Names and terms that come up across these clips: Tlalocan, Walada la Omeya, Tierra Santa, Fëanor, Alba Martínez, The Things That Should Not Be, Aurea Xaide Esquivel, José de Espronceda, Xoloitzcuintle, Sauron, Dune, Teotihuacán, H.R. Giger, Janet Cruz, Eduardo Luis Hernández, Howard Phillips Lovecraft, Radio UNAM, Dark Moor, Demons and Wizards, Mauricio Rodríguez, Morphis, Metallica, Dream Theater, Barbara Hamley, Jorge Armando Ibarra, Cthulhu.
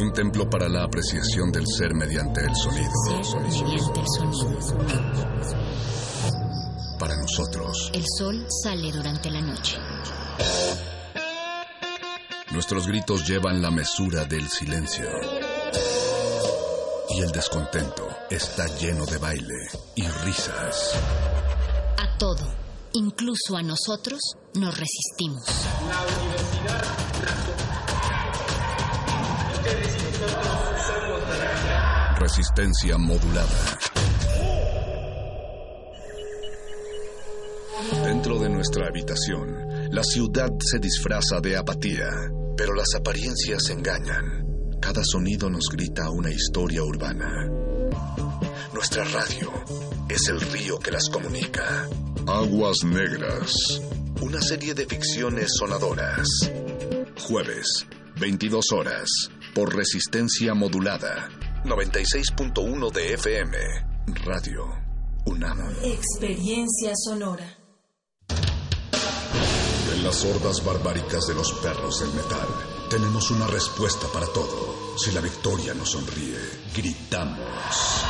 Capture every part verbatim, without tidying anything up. Un templo para la apreciación del ser mediante el sonido. Mediante el sonido. Para nosotros, el sol sale durante la noche. Nuestros gritos llevan la mesura del silencio. Y el descontento está lleno de baile y risas. A todo, incluso a nosotros, nos resistimos. La universidad razonada. Ustedes y nosotros somos la realidad. Resistencia modulada. Dentro de nuestra habitación, la ciudad se disfraza de apatía, pero las apariencias engañan. Cada sonido nos grita una historia urbana. Nuestra radio es el río que las comunica. Aguas Negras. Una serie de ficciones sonadoras. Jueves, veintidós horas, por Resistencia modulada. noventa y seis punto uno de F M. Radio UNAM. Experiencia sonora. En las hordas barbáricas de los perros del metal, tenemos una respuesta para todo. Si la victoria nos sonríe, gritamos.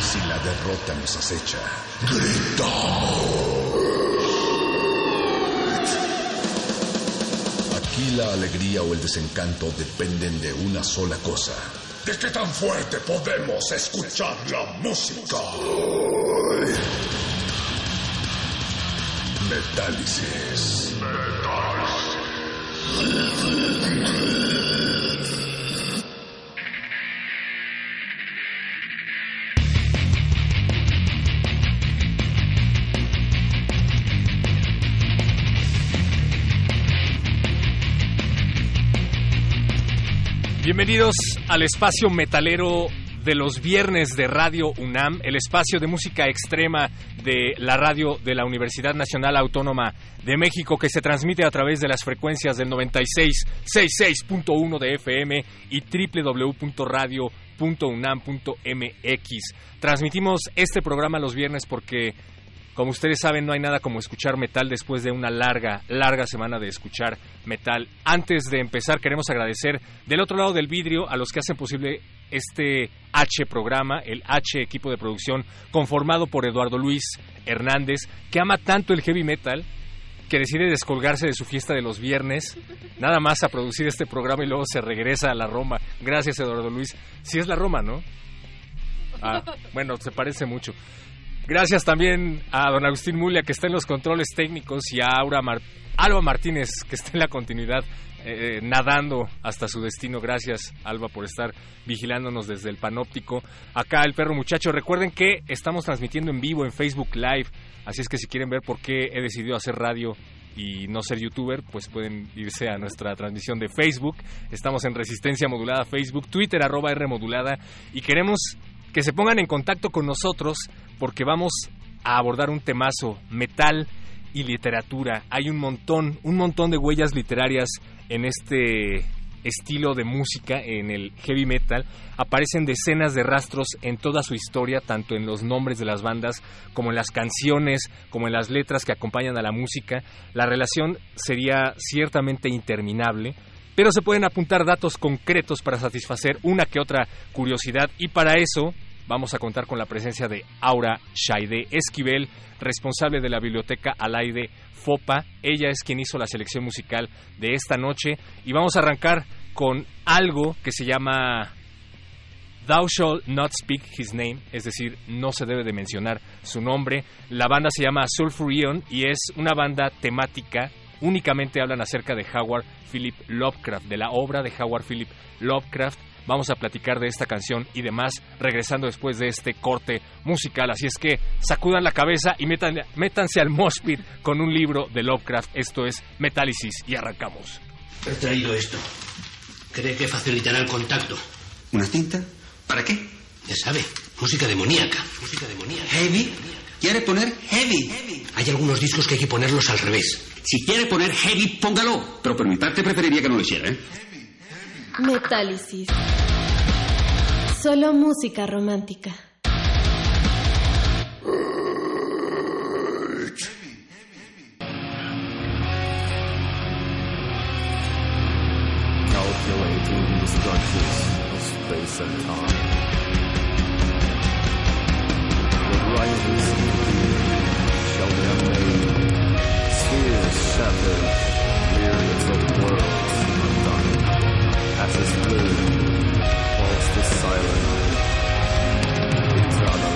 Si la derrota nos acecha, gritamos. Aquí la alegría o el desencanto dependen de una sola cosa: ¿de qué tan fuerte podemos escuchar la música? Metálisis. Metálisis. Bienvenidos al espacio metalero de los viernes de Radio UNAM, el espacio de música extrema de la radio de la Universidad Nacional Autónoma de México, que se transmite a través de las frecuencias del noventa y seis punto uno de F M y doble u doble u doble u punto radio punto unam punto m x. Transmitimos este programa los viernes porque, como ustedes saben, no hay nada como escuchar metal después de una larga, larga semana de escuchar metal. Antes de empezar, queremos agradecer del otro lado del vidrio a los que hacen posible este H programa, el H equipo de producción, conformado por Eduardo Luis Hernández, que ama tanto el heavy metal que decide descolgarse de su fiesta de los viernes, nada más a producir este programa y luego se regresa a la Roma. Gracias, Eduardo Luis. Sí es la Roma, ¿no? Ah, bueno, se parece mucho. Gracias también a don Agustín Mulia, que está en los controles técnicos, y a Aura Mar- Alba Martínez, que está en la continuidad, eh, nadando hasta su destino. Gracias, Alba, por estar vigilándonos desde el panóptico. Acá el perro muchacho. Recuerden que estamos transmitiendo en vivo en Facebook Live, así es que si quieren ver por qué he decidido hacer radio y no ser youtuber, pues pueden irse a nuestra transmisión de Facebook. Estamos en Resistencia Modulada Facebook, Twitter, arroba R Modulada, y queremos que se pongan en contacto con nosotros porque vamos a abordar un temazo: metal y literatura. Hay un montón, un montón de huellas literarias en este estilo de música, en el heavy metal. Aparecen decenas de rastros en toda su historia, tanto en los nombres de las bandas, como en las canciones, como en las letras que acompañan a la música. La relación sería ciertamente interminable, pero se pueden apuntar datos concretos para satisfacer una que otra curiosidad, y para eso vamos a contar con la presencia de Aurea Xaide Esquivel, responsable de la biblioteca Alaíde Foppa. Ella es quien hizo la selección musical de esta noche, y vamos a arrancar con algo que se llama Thou shalt not speak his name, es decir, no se debe de mencionar su nombre. La banda se llama Sulphur Aeon y es una banda temática. Únicamente hablan acerca de Howard Phillips Lovecraft, de la obra de Howard Phillips Lovecraft. Vamos a platicar de esta canción y demás, regresando después de este corte musical. Así es que sacudan la cabeza y metan, métanse al mosh pit con un libro de Lovecraft. Esto es Metálisis y arrancamos. He traído esto. Cree que facilitará el contacto. ¿Una cinta? ¿Para qué? Ya sabe, música demoníaca. Música demoníaca. ¿Heavy? ¿Quiere poner heavy? heavy? Hay algunos discos que hay que ponerlos al revés. Si quiere poner heavy, póngalo. Pero por mi parte preferiría que no lo hiciera, ¿eh? Metálisis. Solo música romántica. Calculating. the structures of space and time. What rises in the deep shall be unmade, spheres shattered, myriads of worlds undone. Ashes blue, falls the silent, eternal.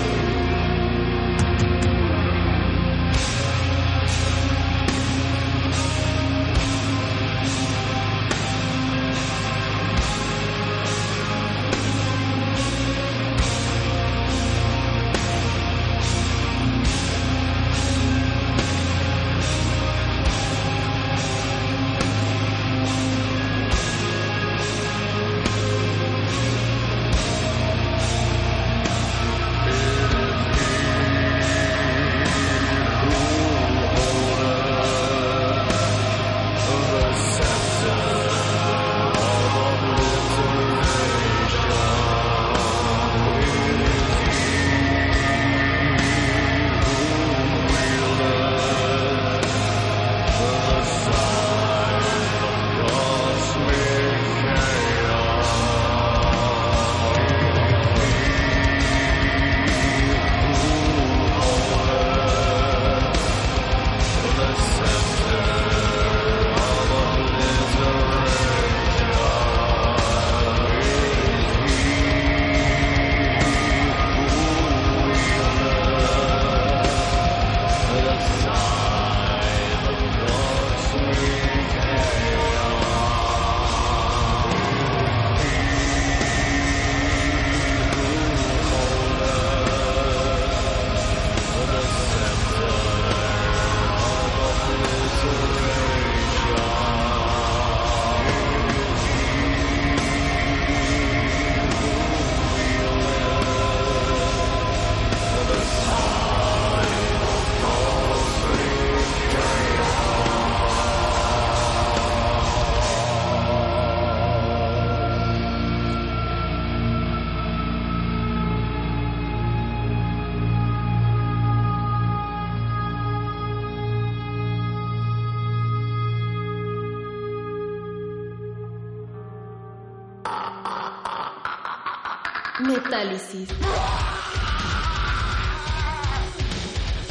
Metálisis.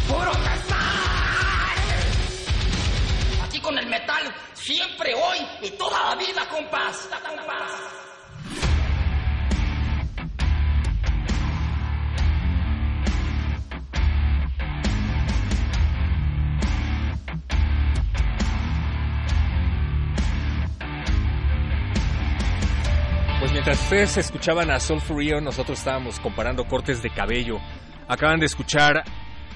¡Puro casar! Aquí con el metal, siempre, hoy y toda la vida, compás. Compás. Mientras ustedes escuchaban a Sulphur Aeon, nosotros estábamos comparando cortes de cabello. Acaban de escuchar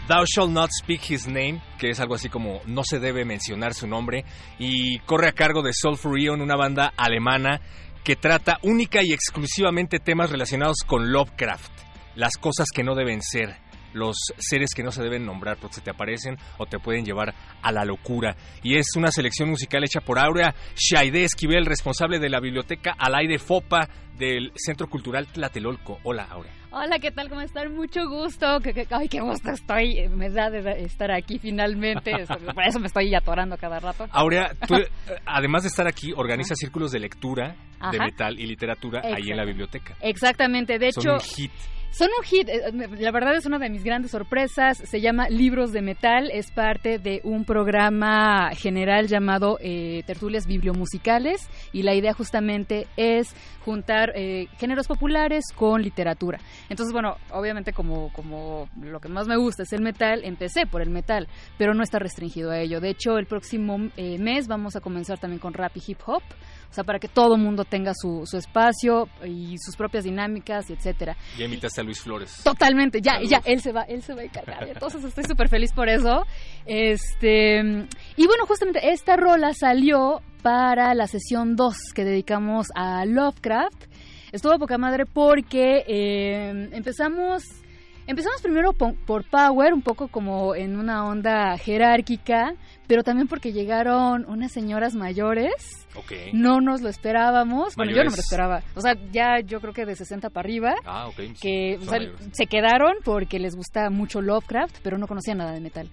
Thou shalt not speak his name, que es algo así como no se debe mencionar su nombre, y corre a cargo de Sulphur Aeon, una banda alemana que trata única y exclusivamente temas relacionados con Lovecraft, las cosas que no deben ser, los seres que no se deben nombrar porque se te aparecen o te pueden llevar a la locura. Y es una selección musical hecha por Aurea Xaide Esquivel, responsable de la biblioteca Alaíde Foppa del Centro Cultural Tlatelolco. Hola, Aurea. Hola, ¿qué tal? ¿Cómo están? Mucho gusto. Que, que, ay, qué gusto estoy. Me da de estar aquí finalmente. Por eso me estoy atorando cada rato. Aurea, tú, además de estar aquí, organizas círculos de lectura Ajá. de metal y literatura Exacto. ahí en la biblioteca. Exactamente. De hecho... Son un hit. Son un hit, la verdad es una de mis grandes sorpresas, se llama Libros de Metal, es parte de un programa general llamado eh, Tertulias Bibliomusicales y la idea justamente es juntar eh, géneros populares con literatura. Entonces, bueno, obviamente como, como lo que más me gusta es el metal, empecé por el metal, pero no está restringido a ello. De hecho, el próximo eh, mes vamos a comenzar también con rap y hip hop. O sea, para que todo mundo tenga su, su espacio y sus propias dinámicas, etcétera. Ya invitaste a Luis Flores. Totalmente, ya, Saludos. ya, él se va, él se va a encargar. Entonces estoy súper feliz por eso. Este, y bueno, justamente esta rola salió para la sesión dos que dedicamos a Lovecraft. Estuvo a poca madre porque eh, empezamos... Empezamos primero por Power, un poco como en una onda jerárquica, pero también porque llegaron unas señoras mayores. Okay. No nos lo esperábamos. ¿Mayores? Bueno, yo no me lo esperaba. O sea, ya yo creo que de sesenta para arriba. Ah, ok. Que o sea, se quedaron porque les gusta mucho Lovecraft, pero no conocían nada de metal.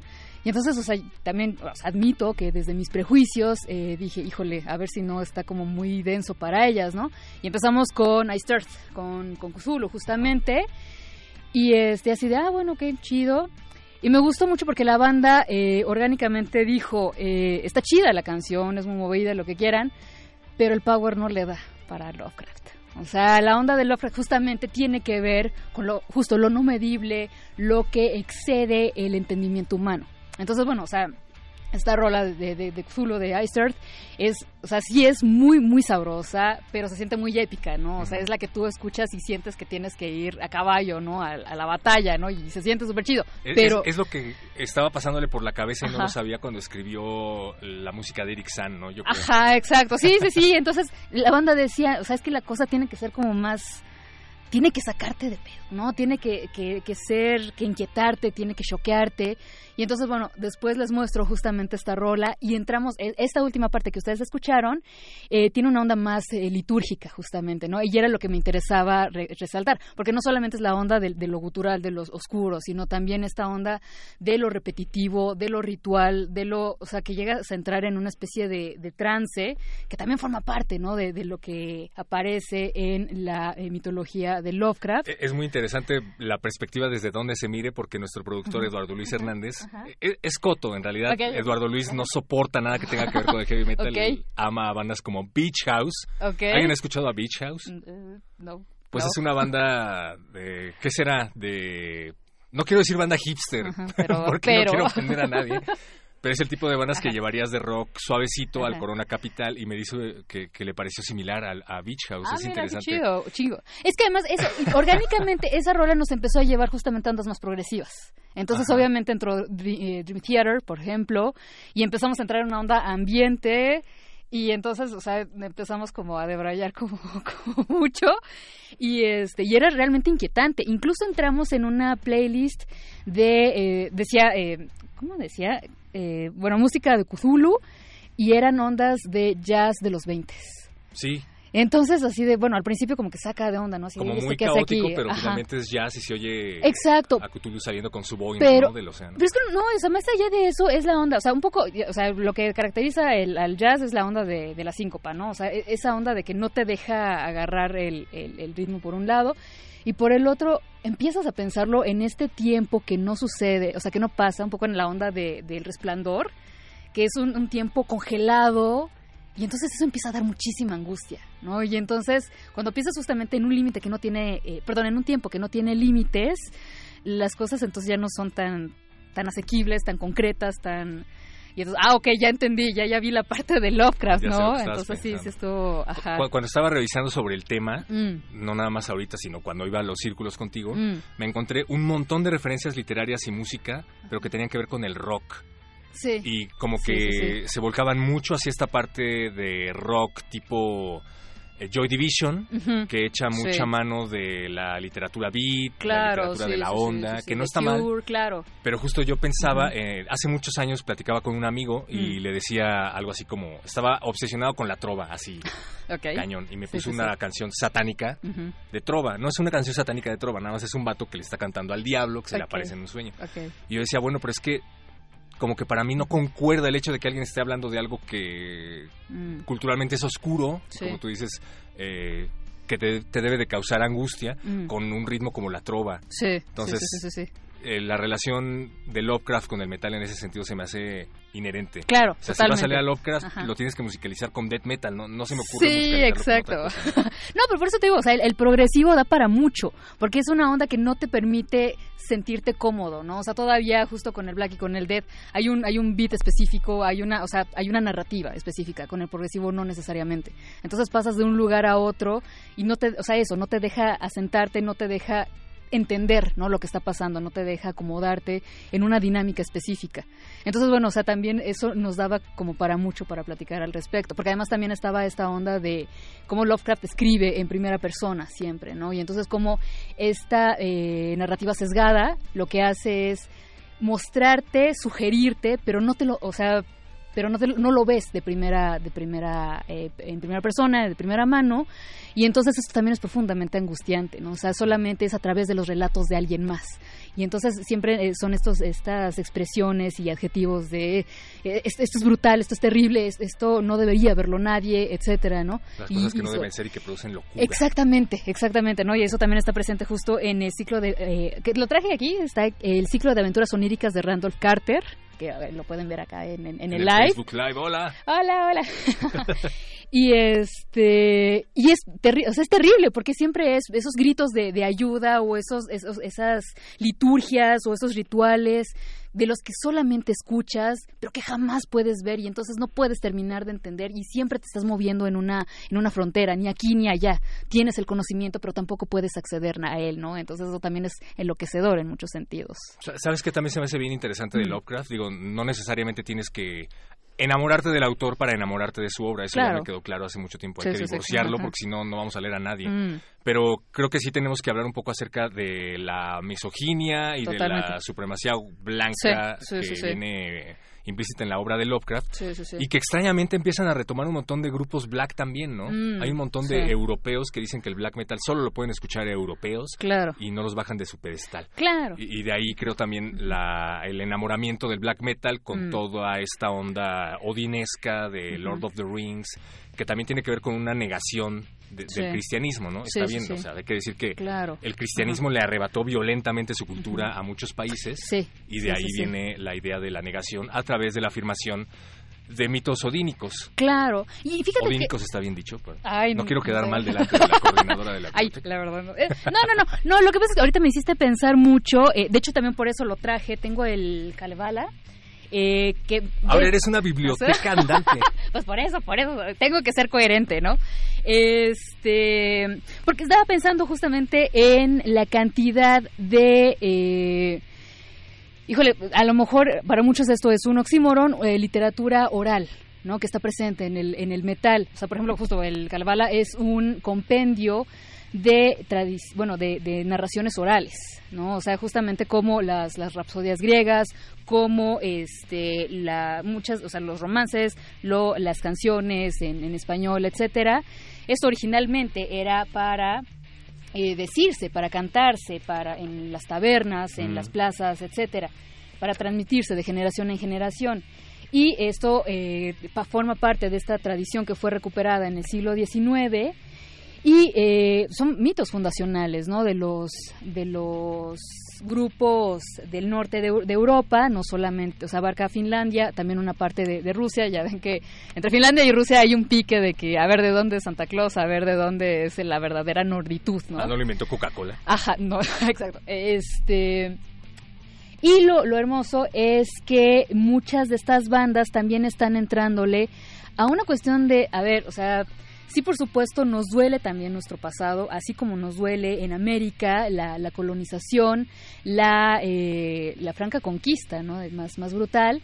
Y entonces, o sea, también o sea, admito que desde mis prejuicios eh, dije, híjole, a ver si no está como muy denso para ellas, ¿no? Y empezamos con Iced Earth, con, con Cthulhu, justamente. Y este, así de, ah, bueno, qué chido. Y me gustó mucho porque la banda eh, orgánicamente dijo, eh, está chida la canción, es muy movida, lo que quieran, pero el power no le da para Lovecraft. O sea, la onda de Lovecraft justamente tiene que ver con lo justo lo no medible, lo que excede el entendimiento humano. Entonces, bueno, o sea, esta rola de, de, de Cthulhu, de Iced Earth, es, o sea, sí es muy, muy sabrosa, pero se siente muy épica, ¿no? O sea, es la que tú escuchas y sientes que tienes que ir a caballo, ¿no? A, a la batalla, ¿no? Y se siente súper chido, pero... Es, es lo que estaba pasándole por la cabeza y ajá, no lo sabía cuando escribió la música de Eric Zahn, ¿no? Yo creo. Ajá, exacto, sí, sí, sí, entonces la banda decía, o sea, es que la cosa tiene que ser como más... Tiene que sacarte de pedo, ¿no? Tiene que, que, que ser, que inquietarte, tiene que choquearte. Y entonces, bueno, después les muestro justamente esta rola y entramos, esta última parte que ustedes escucharon, eh, tiene una onda más eh, litúrgica justamente, ¿no? Y era lo que me interesaba re- resaltar, porque no solamente es la onda de, de lo gutural, de los oscuros, sino también esta onda de lo repetitivo, de lo ritual, de lo, o sea, que llegas a entrar en una especie de, de trance, que también forma parte, ¿no? De, de lo que aparece en la eh, mitología de Lovecraft. Es muy interesante la perspectiva desde donde se mire, porque nuestro productor Eduardo Luis Hernández es, es coto, en realidad. Okay. Eduardo Luis no soporta nada que tenga que ver con el heavy metal. Okay. Él ama a bandas como Beach House. Okay. ¿Alguien ha escuchado a Beach House? Uh, no. Pues no. Es una banda de... ¿Qué será? De... No quiero decir banda hipster, ajá, pero, porque pero... no quiero ofender a nadie. Pero es el tipo de bandas que ajá, llevarías de rock suavecito ajá, al Corona Capital, y me dice que, que le pareció similar a, a Beach House. Ah, es mira, interesante. Chido, chido. Es que además, eso, orgánicamente, esa rola nos empezó a llevar justamente a ondas más progresivas. Entonces, ajá, obviamente, entró eh, Dream Theater, por ejemplo, y empezamos a entrar en una onda ambiente. Y entonces, o sea, empezamos como a debrayar como, como mucho, y este y era realmente inquietante. Incluso entramos en una playlist de, eh, decía, eh, ¿cómo decía? Eh, bueno, música de Cthulhu, y eran ondas de jazz de los veintes. Sí. Entonces, así de, bueno, al principio como que saca de onda, ¿no? Así, como muy que caótico, aquí, pero ajá, finalmente es jazz y se oye exacto, a Cthulhu saliendo con su boina, pero, ¿no? Del océano. Pero es que no, o sea, más allá de eso es la onda, o sea, un poco, o sea, lo que caracteriza el, al jazz es la onda de, de la síncopa, ¿no? O sea, esa onda de que no te deja agarrar el, el, el ritmo por un lado, y por el otro empiezas a pensarlo en este tiempo que no sucede, o sea, que no pasa, un poco en la onda de, del Resplandor, que es un, un tiempo congelado. Y entonces eso empieza a dar muchísima angustia, ¿no? Y entonces, cuando piensas justamente en un límite que no tiene, eh, perdón, en un tiempo que no tiene límites, las cosas entonces ya no son tan, tan asequibles, tan concretas, tan... Y entonces, ah, ok, ya entendí, ya, ya vi la parte de Lovecraft, ya ¿no? Entonces pensando. Sí, sí estuvo... Ajá. Cuando, cuando estaba revisando sobre el tema, mm. no nada más ahorita, sino cuando iba a los círculos contigo, mm. me encontré un montón de referencias literarias y música, pero que tenían que ver con el rock. Sí. Y como que sí, sí, sí. se volcaban mucho hacia esta parte de rock tipo eh, Joy Division, uh-huh. que echa mucha sí. mano de la literatura beat, claro, la literatura sí, de la onda, sí, sí, sí, que sí. no está Cure, mal, claro. Pero justo yo pensaba, uh-huh. eh, hace muchos años platicaba con un amigo y uh-huh. le decía algo así como, estaba obsesionado con la trova, así, okay. cañón, y me sí, puso sí, una sí. canción satánica uh-huh. de trova. No es una canción satánica de trova, nada más es un vato que le está cantando al diablo, que se okay. le aparece en un sueño. Okay. Y yo decía, bueno, pero es que como que para mí no concuerda el hecho de que alguien esté hablando de algo que mm. culturalmente es oscuro, sí. como tú dices, eh, que te, te debe de causar angustia, mm. con un ritmo como la trova. Sí, entonces sí, sí, sí, sí. Eh, la relación de Lovecraft con el metal en ese sentido se me hace inherente. Claro, o sea, totalmente. Si vas a leer a Lovecraft, ajá. lo tienes que musicalizar con death metal, no, no se me ocurre sí, exacto. con otra cosa, ¿no? No, pero por eso te digo, o sea, el, el progresivo da para mucho, porque es una onda que no te permite sentirte cómodo, ¿no? O sea, todavía justo con el black y con el death hay un hay un beat específico, hay una, o sea, hay una narrativa específica, con el progresivo no necesariamente. Entonces pasas de un lugar a otro y no te, o sea, eso no te deja asentarte, no te deja entender, ¿no? Lo que está pasando, no te deja acomodarte en una dinámica específica. Entonces, bueno, o sea, también eso nos daba como para mucho para platicar al respecto, porque además también estaba esta onda de cómo Lovecraft escribe en primera persona siempre, ¿no? Y entonces como esta eh, narrativa sesgada lo que hace es mostrarte, sugerirte, pero no te lo, o sea, pero no, te, no lo ves de primera, de primera, eh, en primera persona, de primera mano, y entonces esto también es profundamente angustiante, ¿no? O sea, solamente es a través de los relatos de alguien más, y entonces siempre eh, son estos, estas expresiones y adjetivos de eh, esto es brutal, esto es terrible, esto no debería verlo nadie, etcétera, ¿no? Las cosas y, que no deben ser y que producen locura. Exactamente, exactamente, ¿no? Y eso también está presente justo en el ciclo de, eh, que lo traje aquí, está el ciclo de aventuras oníricas de Randolph Carter, que a ver, lo pueden ver acá en, en, en el, el live. Facebook Live, hola. Hola, hola. Y este y es terrible, o sea, es terrible porque siempre es esos gritos de, de ayuda o esos, esos esas liturgias o esos rituales de los que solamente escuchas, pero que jamás puedes ver y entonces no puedes terminar de entender y siempre te estás moviendo en una en una frontera, ni aquí ni allá. Tienes el conocimiento, pero tampoco puedes acceder a él, ¿no? Entonces eso también es enloquecedor en muchos sentidos. ¿Sabes qué también se me hace bien interesante de Lovecraft? Digo, no necesariamente tienes que enamorarte del autor para enamorarte de su obra, eso claro. Ya me quedó claro hace mucho tiempo, hay sí, que sí, divorciarlo sí, porque si no, no vamos a leer a nadie. Mm. Pero creo que sí tenemos que hablar un poco acerca de la misoginia y totalmente. De la supremacía blanca sí, sí, que sí, sí. viene implícita en la obra de Lovecraft, sí, sí, sí. y que extrañamente empiezan a retomar un montón de grupos black también, ¿no? Mm, hay un montón sí. de europeos que dicen que el black metal solo lo pueden escuchar europeos claro. y no los bajan de su pedestal. Claro. Y, y de ahí creo también la, el enamoramiento del black metal con mm. toda esta onda odinesca de Lord mm. of the Rings, que también tiene que ver con una negación de, sí. del cristianismo, ¿no? Sí, está bien, sí, sí. o sea, hay que decir que claro. el cristianismo uh-huh. le arrebató violentamente su cultura uh-huh. a muchos países sí. y de sí, ahí sí, viene sí. la idea de la negación a través de la afirmación de mitos odínicos. Claro. Y fíjate odínicos que... está bien dicho, pero ay, no, no quiero quedar no. mal delante de la coordinadora de la biblioteca. Ay, la verdad no. Eh, no, no, no. No, lo que pasa es que ahorita me hiciste pensar mucho, eh, de hecho también por eso lo traje, tengo el Kalevala. Eh, que, ahora eh, eres una biblioteca andante. Pues por eso, por eso tengo que ser coherente, ¿no? Este, porque estaba pensando justamente en la cantidad de eh, híjole, a lo mejor para muchos esto es un oxímoron, eh, literatura oral, ¿no? Que está presente en el en el metal. O sea, por ejemplo, justo el Kalevala es un compendio de tradici- bueno de, de narraciones orales, ¿no? O sea, justamente como las las rapsodias griegas, como este la muchas, o sea, los romances, lo las canciones en, en español, etcétera. Esto originalmente era para eh, decirse, para cantarse, para en las tabernas, en mm. las plazas, etcétera, para transmitirse de generación en generación. Y esto eh, pa- forma parte de esta tradición que fue recuperada en el siglo diecinueve. Y eh, son mitos fundacionales, ¿no? De los de los grupos del norte de, de Europa, no solamente, o sea, abarca Finlandia, también una parte de, de Rusia. Ya ven que entre Finlandia y Rusia hay un pique de que a ver de dónde es Santa Claus, a ver de dónde es la verdadera norditud, ¿no? Ah, no lo inventó Coca-Cola. Ajá, no, exacto. Este y lo lo hermoso es que muchas de estas bandas también están entrándole a una cuestión de, a ver, o sea, sí, por supuesto, nos duele también nuestro pasado, así como nos duele en América la, la colonización, la, eh, la franca conquista, ¿no? Más, más brutal,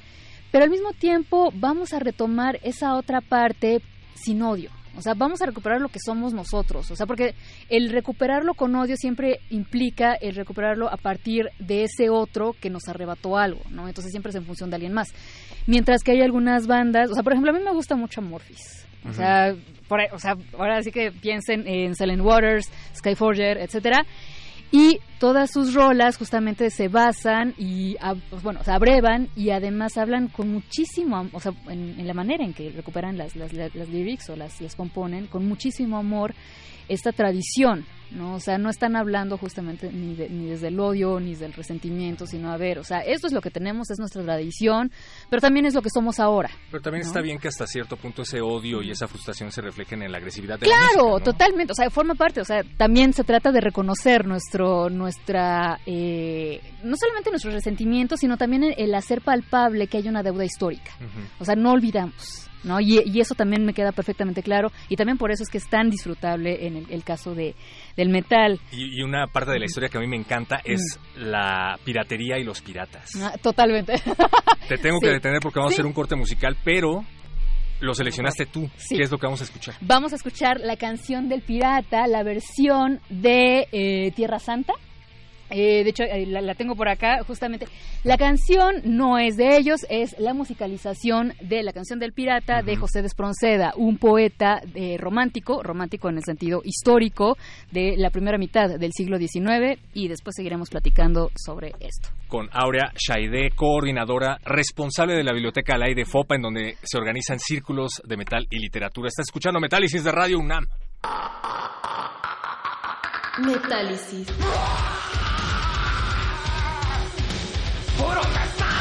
pero al mismo tiempo vamos a retomar esa otra parte sin odio. O sea, vamos a recuperar lo que somos nosotros. O sea, porque el recuperarlo con odio siempre implica el recuperarlo a partir de ese otro que nos arrebató algo, ¿no? Entonces siempre es en función de alguien más. Mientras que hay algunas bandas... O sea, por ejemplo, a mí me gusta mucho Morphis. O, uh-huh. sea, por, o sea, ahora sí que piensen en Silent Waters, Skyforger, etcétera. Y todas sus rolas justamente se basan y, bueno, se abrevan y además hablan con muchísimo, o sea, en, en la manera en que recuperan las, las, las, las lyrics o las, las componen, con muchísimo amor esta tradición, ¿no? O sea, no están hablando justamente ni, de, ni desde el odio, ni desde el resentimiento, sino a ver, o sea, esto es lo que tenemos, es nuestra tradición, pero también es lo que somos ahora. Pero también ¿no? está bien que hasta cierto punto ese odio y esa frustración se reflejen en la agresividad de claro, la música, ¿no? Totalmente, o sea, forma parte, o sea, también se trata de reconocer nuestro, nuestra, eh, no solamente nuestro resentimiento, sino también el hacer palpable que hay una deuda histórica, uh-huh. o sea, no olvidamos. ¿No? Y, y eso también me queda perfectamente claro y también por eso es que es tan disfrutable en el, el caso de del metal. Y, y una parte de la historia que a mí me encanta es mm. la piratería y los piratas. Ah, totalmente. Te tengo sí. que detener porque vamos sí. a hacer un corte musical, pero lo seleccionaste tú. Sí. ¿Qué es lo que vamos a escuchar? Vamos a escuchar la canción del pirata, la versión de eh, Tierra Santa. Eh, de hecho, eh, la, la tengo por acá, justamente. La canción no es de ellos, es la musicalización de la canción del pirata de José de Espronceda, un poeta eh, romántico, romántico en el sentido histórico, de la primera mitad del siglo diecinueve, y después seguiremos platicando sobre esto. Con Aurea Xaide, coordinadora responsable de la biblioteca Alaíde Foppa, en donde se organizan círculos de metal y literatura. Está escuchando Metálisis de Radio UNAM. Metálisis. ¡Puro metal!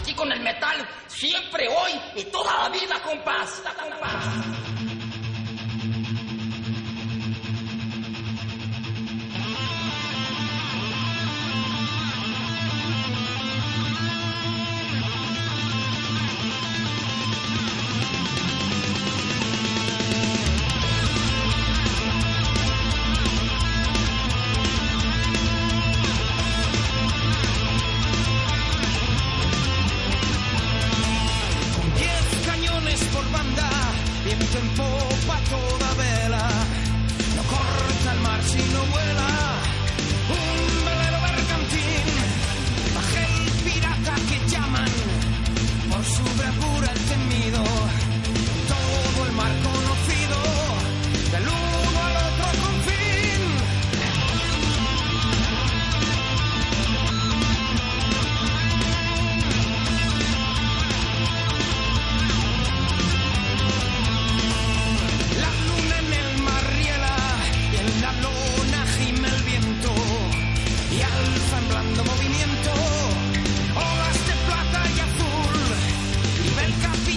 Aquí con el metal, siempre, hoy y toda la vida, compás. Movimiento, olas de plata y azul, nivel catorce.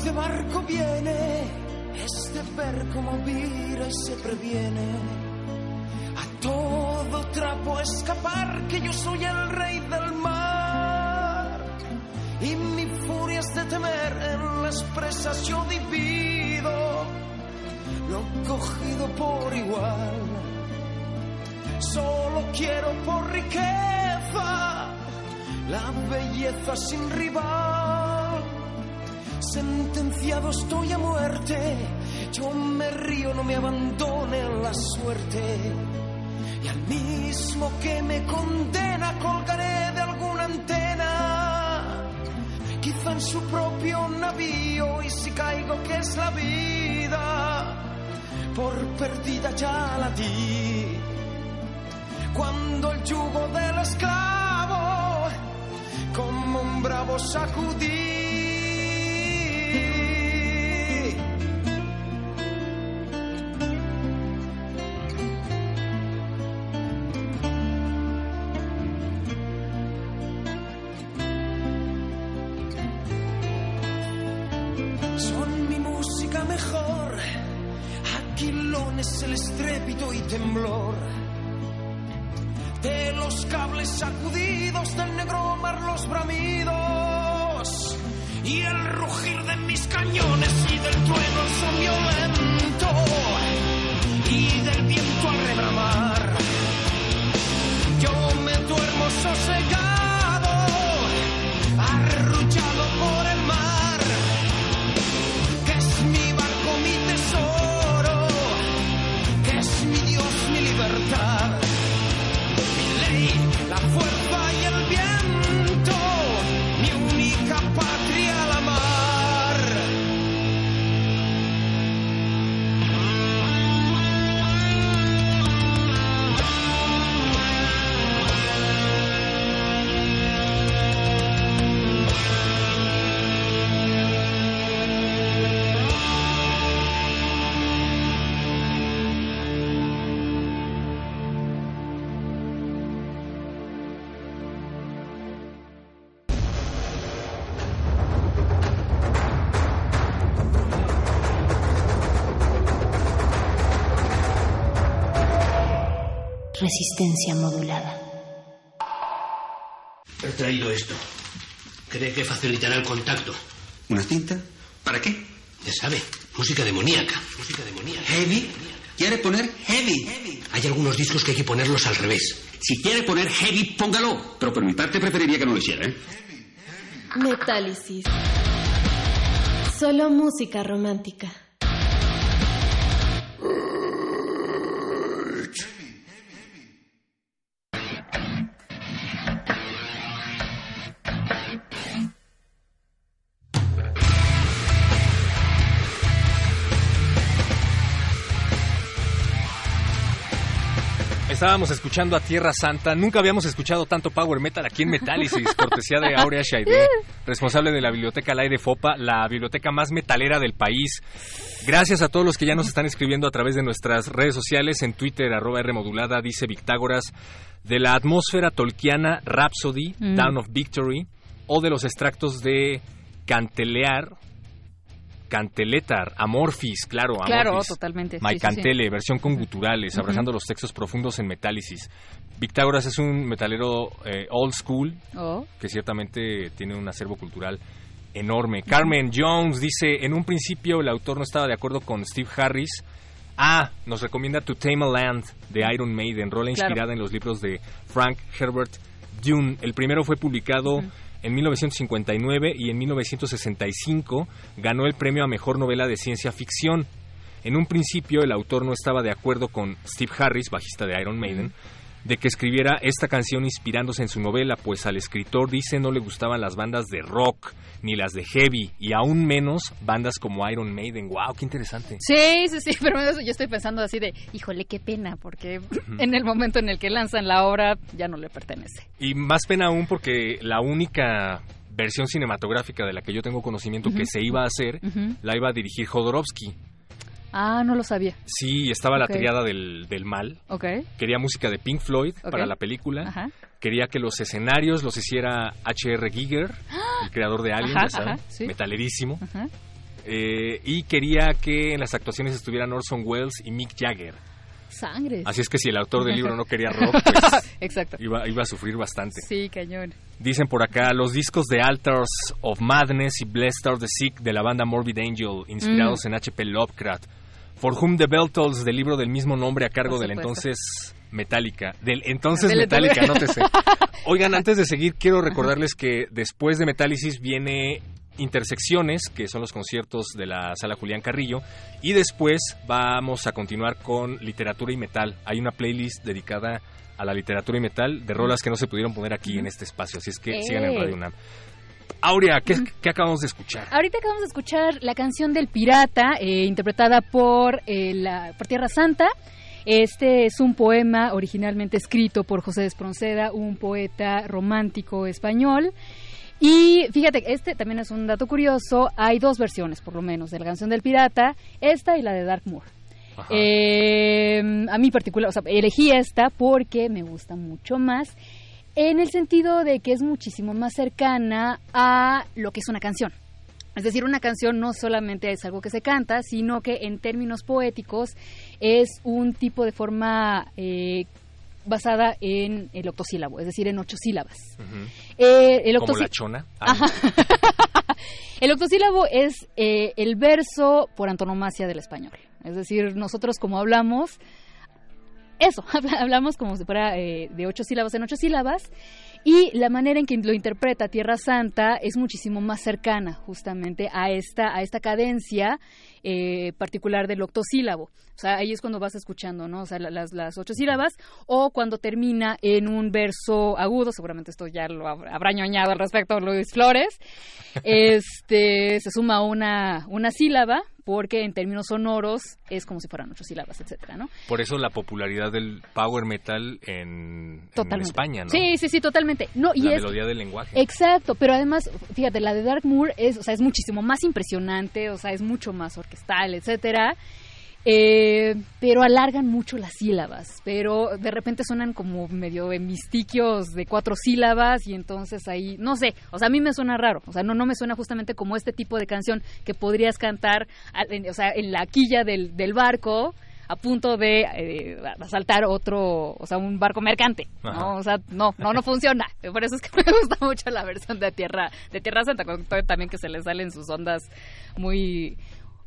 Este barco viene, es de ver cómo vira y se previene. A todo trapo escapar, que yo soy el rey del mar. Y mi furia es de temer, en las presas yo divido lo cogido por igual. Solo quiero por riqueza la belleza sin rival. Sentenciado estoy a muerte, yo me río, no me abandone la suerte. Y al mismo que me condena colgaré de alguna antena, quizá en su propio navío. Y si caigo, que es la vida, por perdida ya la di. Cuando el yugo del esclavo como un bravo sacudí. Son mi música mejor, aquilones el estrépito y temblor de los cables sacudidos, del negro mar los bramidos y el rugir de mis cañones y del trueno el son violento y del viento al rebramar. Yo me duermo sosegado, arrullado por el mar, que es mi barco, mi tesoro, que es mi Dios, mi libertad. La fuerza y el viento, mi única patria, la mar. Resistencia modulada. He traído esto. ¿Cree que facilitará el contacto? ¿Una cinta? ¿Para qué? Ya sabe, música demoníaca. Música demoníaca. ¿Heavy? ¿Quiere poner heavy? heavy? Hay algunos discos que hay que ponerlos al revés. Si quiere poner heavy, póngalo. Pero por mi parte preferiría que no lo hiciera, ¿eh? Metálisis. Solo música romántica. Estábamos escuchando a Tierra Santa. Nunca habíamos escuchado tanto power metal aquí en Metálisis, cortesía de Aurea Xaide, responsable de la biblioteca Alaíde Foppa, la biblioteca más metalera del país. Gracias a todos los que ya nos están escribiendo a través de nuestras redes sociales, en Twitter, arroba Rmodulada, dice Victágoras, de la atmósfera tolkiana Rhapsody, mm. Dawn of Victory, o de los extractos de Cantelear, Canteletar, a Morphis, claro, a Claro, Morphis. Totalmente. Maicantele, sí, sí. Versión con guturales, uh-huh. abrazando los textos profundos en Metálisis. Victágoras es un metalero eh, old school, oh. que ciertamente tiene un acervo cultural enorme. Uh-huh. Carmen Jones dice, en un principio el autor no estaba de acuerdo con Steve Harris. Ah, nos recomienda To Tame a Land, de Iron Maiden, rola claro. inspirada en los libros de Frank Herbert, Dune. El primero fue publicado... Uh-huh. en mil novecientos cincuenta y nueve y en mil novecientos sesenta y cinco ganó el premio a mejor novela de ciencia ficción. En un principio el autor no estaba de acuerdo con Steve Harris, bajista de Iron Maiden, de que escribiera esta canción inspirándose en su novela, pues al escritor, dice, no le gustaban las bandas de rock, ni las de heavy, y aún menos bandas como Iron Maiden. ¡Wow! ¡Qué interesante! Sí, sí, sí, pero yo estoy pensando así de, híjole, qué pena, porque uh-huh. en el momento en el que lanzan la obra ya no le pertenece. Y más pena aún porque la única versión cinematográfica de la que yo tengo conocimiento uh-huh. que se iba a hacer, uh-huh. la iba a dirigir Jodorowsky. Ah, no lo sabía. Sí, estaba okay. la triada del, del mal. Okay. Quería música de Pink Floyd okay. para la película. Ajá. Quería que los escenarios los hiciera H R Giger, el creador de Alien, ajá, ajá, sí. metalerísimo. Ajá. eh, y quería que en las actuaciones estuvieran Orson Welles y Mick Jagger. Sangre. Así es que si el autor del libro no quería rock, pues exacto, iba, iba a sufrir bastante. Sí, cañón. Dicen por acá, los discos de Altars of Madness y Blessed Are the Sick de la banda Morbid Angel, inspirados mm. en H P Lovecraft. For Whom the Bell Tolls, del libro del mismo nombre a cargo del entonces Metallica. Del entonces del Metallica, nótese. Oigan, antes de seguir, quiero recordarles que después de Metálisis viene Intersecciones, que son los conciertos de la Sala Julián Carrillo, y después vamos a continuar con Literatura y Metal. Hay una playlist dedicada a la literatura y metal de rolas que no se pudieron poner aquí en este espacio, así es que eh. sigan en Radio UNAM. Aurea, ¿qué, ¿qué acabamos de escuchar? Ahorita acabamos de escuchar la canción del pirata, eh, interpretada por, eh, la, por Tierra Santa. Este es un poema originalmente escrito por José de Espronceda, un poeta romántico español. Y fíjate, este también es un dato curioso, hay dos versiones por lo menos de la canción del pirata, esta y la de Dark Moor. Eh, a mí particular, o sea, elegí esta porque me gusta mucho más, en el sentido de que es muchísimo más cercana a lo que es una canción. Es decir, una canción no solamente es algo que se canta, sino que en términos poéticos es un tipo de forma eh, basada en el octosílabo, es decir, en ocho sílabas. Uh-huh. eh, el octosí... ¿Como la chona? Ajá. El octosílabo es eh, el verso por antonomasia del español. Es decir, nosotros como hablamos, eso, hablamos como si fuera eh, de ocho sílabas en ocho sílabas. Y la manera en que lo interpreta Tierra Santa es muchísimo más cercana justamente a esta, a esta cadencia eh, particular del octosílabo. O sea, ahí es cuando vas escuchando, ¿no? O sea, las, las ocho sílabas, o cuando termina en un verso agudo. Seguramente esto ya lo habrá ñoñado al respecto Luis Flores. Este, se suma una, una sílaba, porque en términos sonoros es como si fueran ocho sílabas, etcétera, ¿no? Por eso la popularidad del power metal en, en España, ¿no? Sí, sí, sí, totalmente. No, y la es, melodía del lenguaje. Exacto, pero además, fíjate, la de Dark Moor es, o sea, es muchísimo más impresionante, o sea, es mucho más orquestal, etcétera. Eh, pero alargan mucho las sílabas, pero de repente suenan como medio en mistiquios de cuatro sílabas, y entonces ahí, no sé, o sea, a mí me suena raro, o sea, no, no me suena justamente como este tipo de canción que podrías cantar, o sea, en la quilla del, del barco, a punto de eh, asaltar otro, o sea, un barco mercante, ¿no? O sea, no, no, no funciona. Por eso es que me gusta mucho la versión de Tierra, de Tierra Santa, con todo también que se le salen sus ondas muy...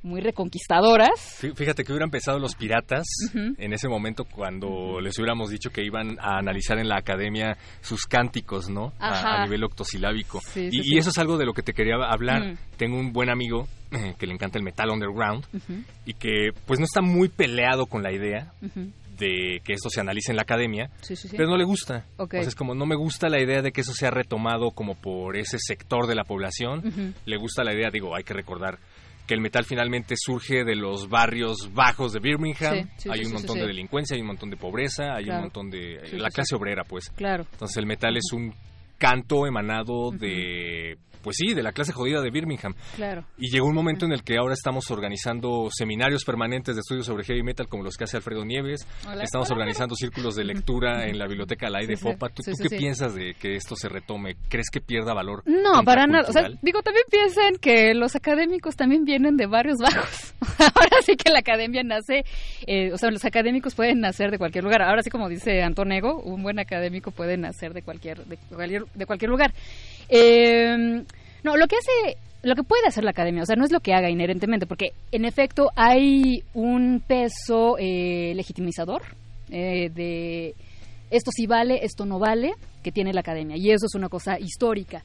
muy reconquistadoras. Fíjate que hubieran pensado los piratas uh-huh. en ese momento cuando uh-huh. les hubiéramos dicho que iban a analizar en la academia sus cánticos, ¿no? A, a nivel octosilábico. Sí, sí, y, sí. y eso es algo de lo que te quería hablar. Uh-huh. Tengo un buen amigo eh, que le encanta el metal underground uh-huh. y que pues no está muy peleado con la idea uh-huh. de que esto se analice en la academia, sí, sí, sí. pero no le gusta. Okay. O sea, es como no me gusta la idea de que eso sea retomado como por ese sector de la población. Uh-huh. Le gusta la idea, digo, hay que recordar que el metal finalmente surge de los barrios bajos de Birmingham, sí, sí, hay un sí, montón sí, sí. de delincuencia, hay un montón de pobreza, hay claro. un montón de... Sí, la sí, clase sí. obrera, pues. Claro. Entonces el metal es un canto emanado uh-huh. de... pues sí, de la clase jodida de Birmingham. Claro. Y llegó un momento en el que ahora estamos organizando seminarios permanentes de estudios sobre heavy metal, como los que hace Alfredo Nieves. Hola. Estamos organizando círculos de lectura en la biblioteca Alaíde Foppa. ¿Tú, sí, sí, ¿tú qué sí. piensas de que esto se retome? ¿Crees que pierda valor? No, para nada. O sea, digo, también piensen que los académicos también vienen de barrios bajos. Ahora sí que la academia nace, eh, o sea, los académicos pueden nacer de cualquier lugar. Ahora sí, como dice Antón Ego, un buen académico puede nacer de cualquier, de cualquier, de cualquier lugar. Eh, no, lo que hace, lo que puede hacer la academia, o sea, no es lo que haga inherentemente, porque en efecto hay un peso eh, legitimizador eh, de esto sí vale, esto no vale, que tiene la academia, y eso es una cosa histórica.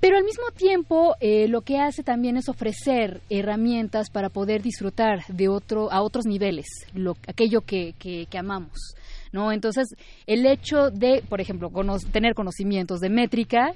Pero al mismo tiempo, eh, lo que hace también es ofrecer herramientas para poder disfrutar de otro, a otros niveles, lo, aquello que, que, que amamos, ¿no? Entonces, el hecho de, por ejemplo, cono- tener conocimientos de métrica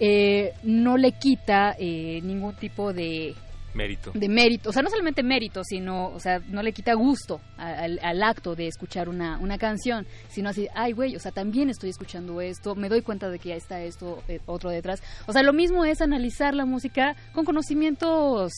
eh, no le quita eh, ningún tipo de mérito. De mérito, o sea, no solamente mérito, sino, o sea, no le quita gusto al, al acto de escuchar una, una canción, sino así, ay, güey, o sea, también estoy escuchando esto, me doy cuenta de que ya está esto, eh, otro detrás. O sea, lo mismo es analizar la música con conocimientos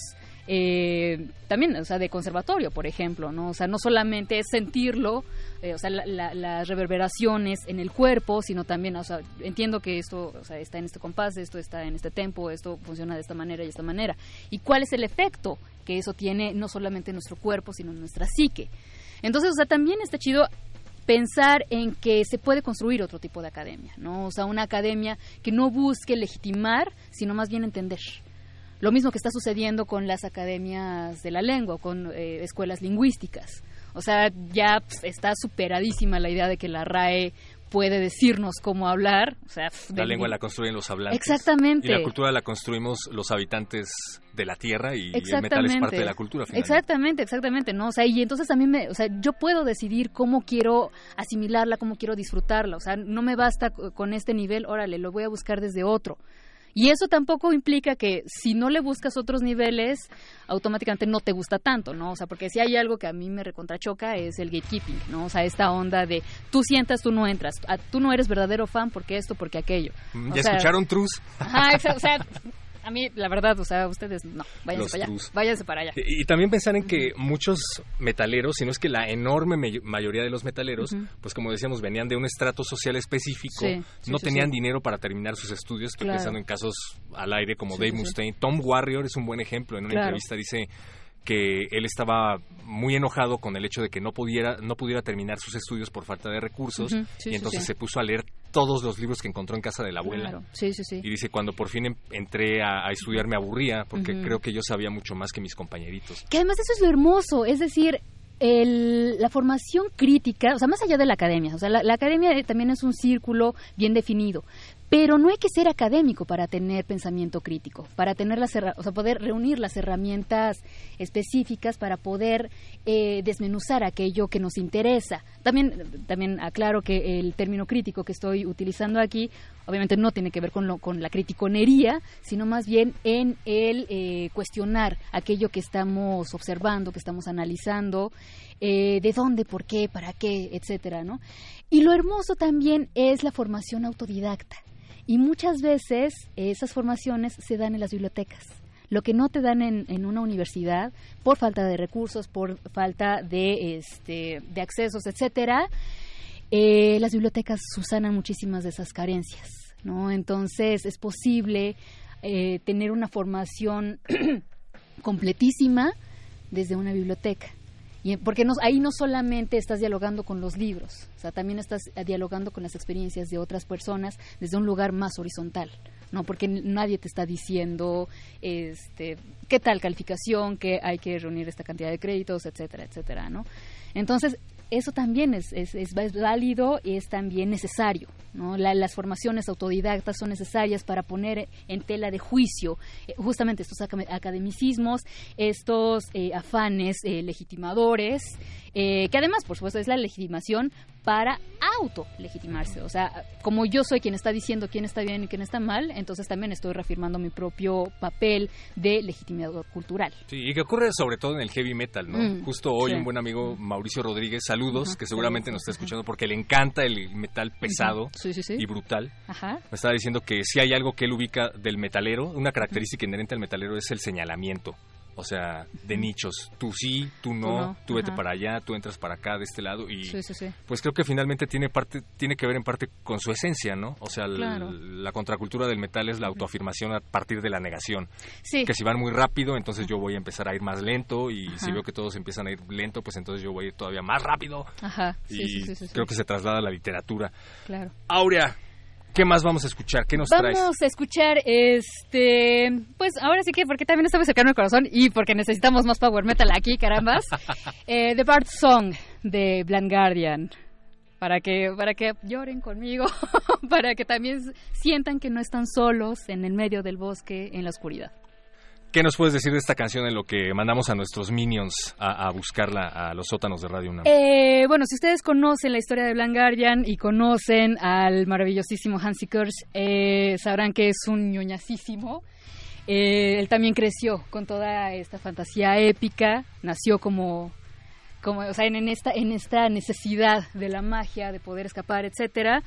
eh, también, o sea, de conservatorio, por ejemplo, ¿no? O sea, no solamente es sentirlo, eh, o sea, la, la, las reverberaciones en el cuerpo, sino también, o sea, entiendo que esto, o sea, está en este compás, esto está en este tempo, esto funciona de esta manera y de esta manera. ¿Y cuál es el efecto que eso tiene no solamente en nuestro cuerpo, sino en nuestra psique? Entonces, o sea, también está chido pensar en que se puede construir otro tipo de academia, ¿no? O sea, una academia que no busque legitimar, sino más bien entender. Lo mismo que está sucediendo con las academias de la lengua, con eh, escuelas lingüísticas. O sea, ya pff, está superadísima la idea de que la R A E puede decirnos cómo hablar. O sea, pff, la de... lengua la construyen los hablantes. Exactamente. Y la cultura la construimos los habitantes de la tierra, y el metal es parte de la cultura, finalmente. Exactamente, exactamente, ¿no? O sea, y entonces también me, o sea, yo puedo decidir cómo quiero asimilarla, cómo quiero disfrutarla. O sea, no me basta con este nivel, órale, lo voy a buscar desde otro. Y eso tampoco implica que si no le buscas otros niveles, automáticamente no te gusta tanto, ¿no? O sea, porque si hay algo que a mí me recontrachoca es el gatekeeping, ¿no? O sea, esta onda de tú sientas, tú no entras, a, tú no eres verdadero fan porque esto, porque aquello. O ¿Ya sea, escucharon Truz? Ajá, o sea... A mí, la verdad, o sea, ustedes no, váyanse Los para allá, trus. váyanse para allá. Y, y también pensar en que muchos metaleros, si no es que la enorme me- mayoría de los metaleros, uh-huh. pues como decíamos, venían de un estrato social específico, sí, sí, no sí, tenían sí. dinero para terminar sus estudios, estoy claro. pensando en casos al aire como sí, Dave sí, Mustaine, sí. Tom Warrior es un buen ejemplo, en una claro. entrevista dice que él estaba muy enojado con el hecho de que no pudiera no pudiera terminar sus estudios por falta de recursos, uh-huh. sí, y entonces sí, sí. se puso a leer todos los libros que encontró en casa de la abuela. Claro. Sí, sí, sí. Y dice, cuando por fin em- entré a, a estudiar me aburría, porque uh-huh. creo que yo sabía mucho más que mis compañeritos. Que además eso es lo hermoso, es decir, el, la formación crítica, o sea, más allá de la academia, o sea, la, la academia también es un círculo bien definido. Pero no hay que ser académico para tener pensamiento crítico, para tener las herra- o sea, poder reunir las herramientas específicas para poder eh, desmenuzar aquello que nos interesa. También, también aclaro que el término crítico que estoy utilizando aquí, obviamente no tiene que ver con, lo, con la criticonería, sino más bien en el eh, cuestionar aquello que estamos observando, que estamos analizando, eh, de dónde, por qué, para qué, etcétera, ¿no? Y lo hermoso también es la formación autodidacta. Y muchas veces esas formaciones se dan en las bibliotecas. Lo que no te dan en, en una universidad, por falta de recursos, por falta de, este, de accesos, etcétera, eh, las bibliotecas subsanan muchísimas de esas carencias, ¿no? Entonces es posible eh, tener una formación completísima desde una biblioteca. Porque no, ahí no solamente estás dialogando con los libros, o sea, también estás dialogando con las experiencias de otras personas desde un lugar más horizontal, ¿no? Porque nadie te está diciendo este, qué tal calificación, que hay que reunir esta cantidad de créditos, etcétera, etcétera, ¿no? Entonces, eso también es, es, es válido y es también necesario, ¿no? La, las formaciones autodidactas son necesarias para poner en tela de juicio eh, justamente estos acad- academicismos, estos eh, afanes eh, legitimadores, eh, que además, por supuesto, es la legitimación para auto-legitimarse. O sea, como yo soy quien está diciendo quién está bien y quién está mal, entonces también estoy reafirmando mi propio papel de legitimador cultural. Sí, y que ocurre sobre todo en el heavy metal, ¿no? Mm, Justo hoy sí. un buen amigo, Mauricio Rodríguez, saludos, ajá, que seguramente sí, nos está escuchando porque le encanta el metal pesado sí, sí, sí. y brutal. Ajá. Me estaba diciendo que si hay algo que él ubica del metalero, una característica inherente al metalero es el señalamiento. O sea, de nichos, tú sí, tú no, tú, no, tú vete ajá. para allá, tú entras para acá, de este lado. Y sí, sí, sí. pues creo que finalmente tiene parte tiene que ver en parte con su esencia, ¿no? O sea, claro. la, la contracultura del metal es la autoafirmación a partir de la negación. Sí. Que si van muy rápido, entonces yo voy a empezar a ir más lento, y ajá. si veo que todos empiezan a ir lento, pues entonces yo voy a ir todavía más rápido. Ajá, sí, y sí, sí, sí, sí. creo que se traslada a la literatura. Claro. Aurea, ¿qué más vamos a escuchar? ¿Qué nos vamos traes? Vamos a escuchar, este... Pues ahora sí que, porque también estamos cercano al corazón y porque necesitamos más power metal aquí, carambas. eh, The Bard's Song, de Blind Guardian. Para que, para que lloren conmigo, para que también sientan que no están solos en el medio del bosque, en la oscuridad. ¿Qué nos puedes decir de esta canción en lo que mandamos a nuestros minions a, a buscarla a los sótanos de Radio UNAM? Eh, bueno, si ustedes conocen la historia de Blind Guardian y conocen al maravillosísimo Hansi Kirsch, eh, sabrán que es un ñoñasísimo. Eh, él también creció con toda esta fantasía épica, nació como... como o sea, en, en, esta, en esta necesidad de la magia, de poder escapar, etcétera.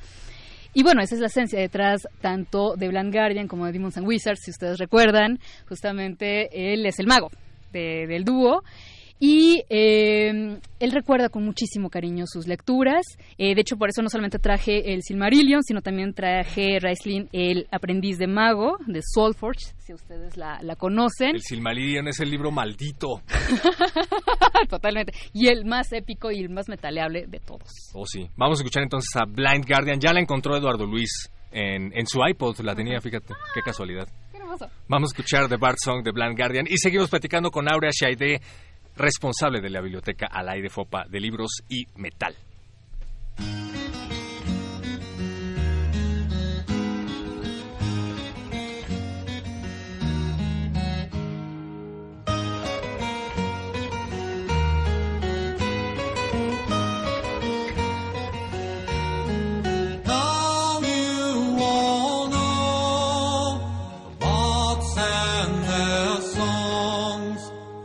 Y bueno, esa es la esencia detrás tanto de Blind Guardian como de Demons and Wizards, si ustedes recuerdan, justamente él es el mago, de, del dúo. Y eh, él recuerda con muchísimo cariño sus lecturas. Eh, de hecho, por eso no solamente traje el Silmarillion, sino también traje Raistlin, el aprendiz de mago, de Soulforge, si ustedes la, la conocen. El Silmarillion es el libro maldito. Totalmente. Y el más épico y el más metaleable de todos. Oh, sí. Vamos a escuchar entonces a Blind Guardian. Ya la encontró Eduardo Luis en, en su iPod. La tenía, fíjate, qué casualidad. Qué hermoso. Vamos a escuchar The Bard's Song de Blind Guardian. Y seguimos platicando con Aurea Xaide, responsable de la biblioteca Alaíde Foppa de libros y metal.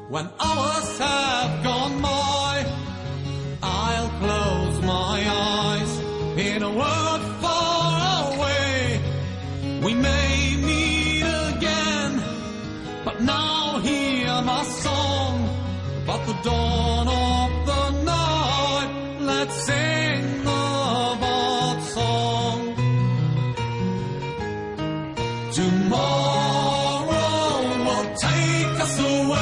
When hours have gone by, I'll close my eyes in a world far away. We may meet again, but now hear my song. But the dawn of the night, let's sing the Bard's song. Tomorrow will take us away.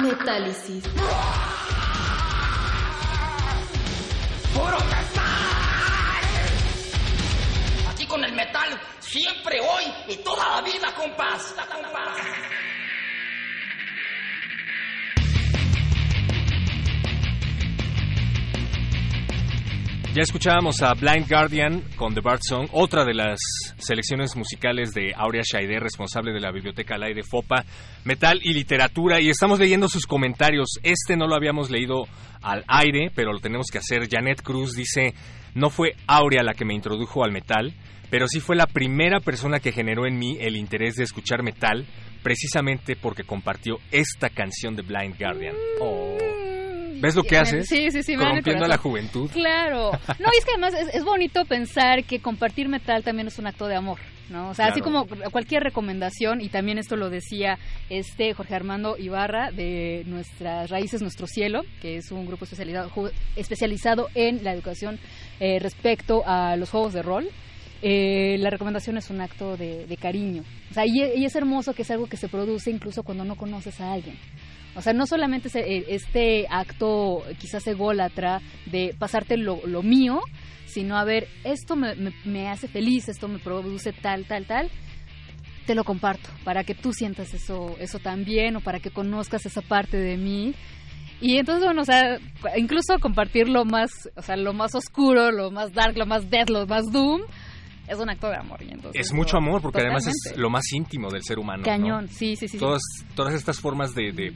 Metálisis. ¡Puro metal! Aquí con el metal, siempre, hoy y toda la vida, compás. Ya escuchábamos a Blind Guardian con The Bard's Song, otra de las selecciones musicales de Aurea Xaide, responsable de la biblioteca Alaíde Foppa, metal y literatura, y estamos leyendo sus comentarios. Este no lo habíamos leído al aire, pero lo tenemos que hacer. Janet Cruz dice: no fue Aurea la que me introdujo al metal, pero sí fue la primera persona que generó en mí el interés de escuchar metal, precisamente porque compartió esta canción de Blind Guardian. Oh. ¿Ves lo que haces? Sí, sí, sí. Corrompiendo a la juventud. Claro. No, y es que además es, es bonito pensar que compartir metal también es un acto de amor. ¿no? O sea, claro. Así como cualquier recomendación, y también esto lo decía este Jorge Armando Ibarra de Nuestras Raíces, Nuestro Cielo, que es un grupo especializado, especializado en la educación eh, respecto a los juegos de rol. Eh, la recomendación es un acto de, de cariño, o sea, y, y es hermoso que es algo que se produce incluso cuando no conoces a alguien. O sea, no solamente este acto quizás ególatra de pasarte lo, lo mío, sino a ver, esto me, me, me hace feliz, esto me produce tal, tal, tal, te lo comparto para que tú sientas eso, eso también, o para que conozcas esa parte de mí. Y entonces, bueno, o sea, incluso compartir lo más, o sea, lo más oscuro, lo más dark, lo más death, lo más doom, es un acto de amor. Y entonces es mucho amor, porque totalmente. Además es lo más íntimo del ser humano. Cañón, ¿no? sí, sí, sí. Todas, todas estas formas de... de...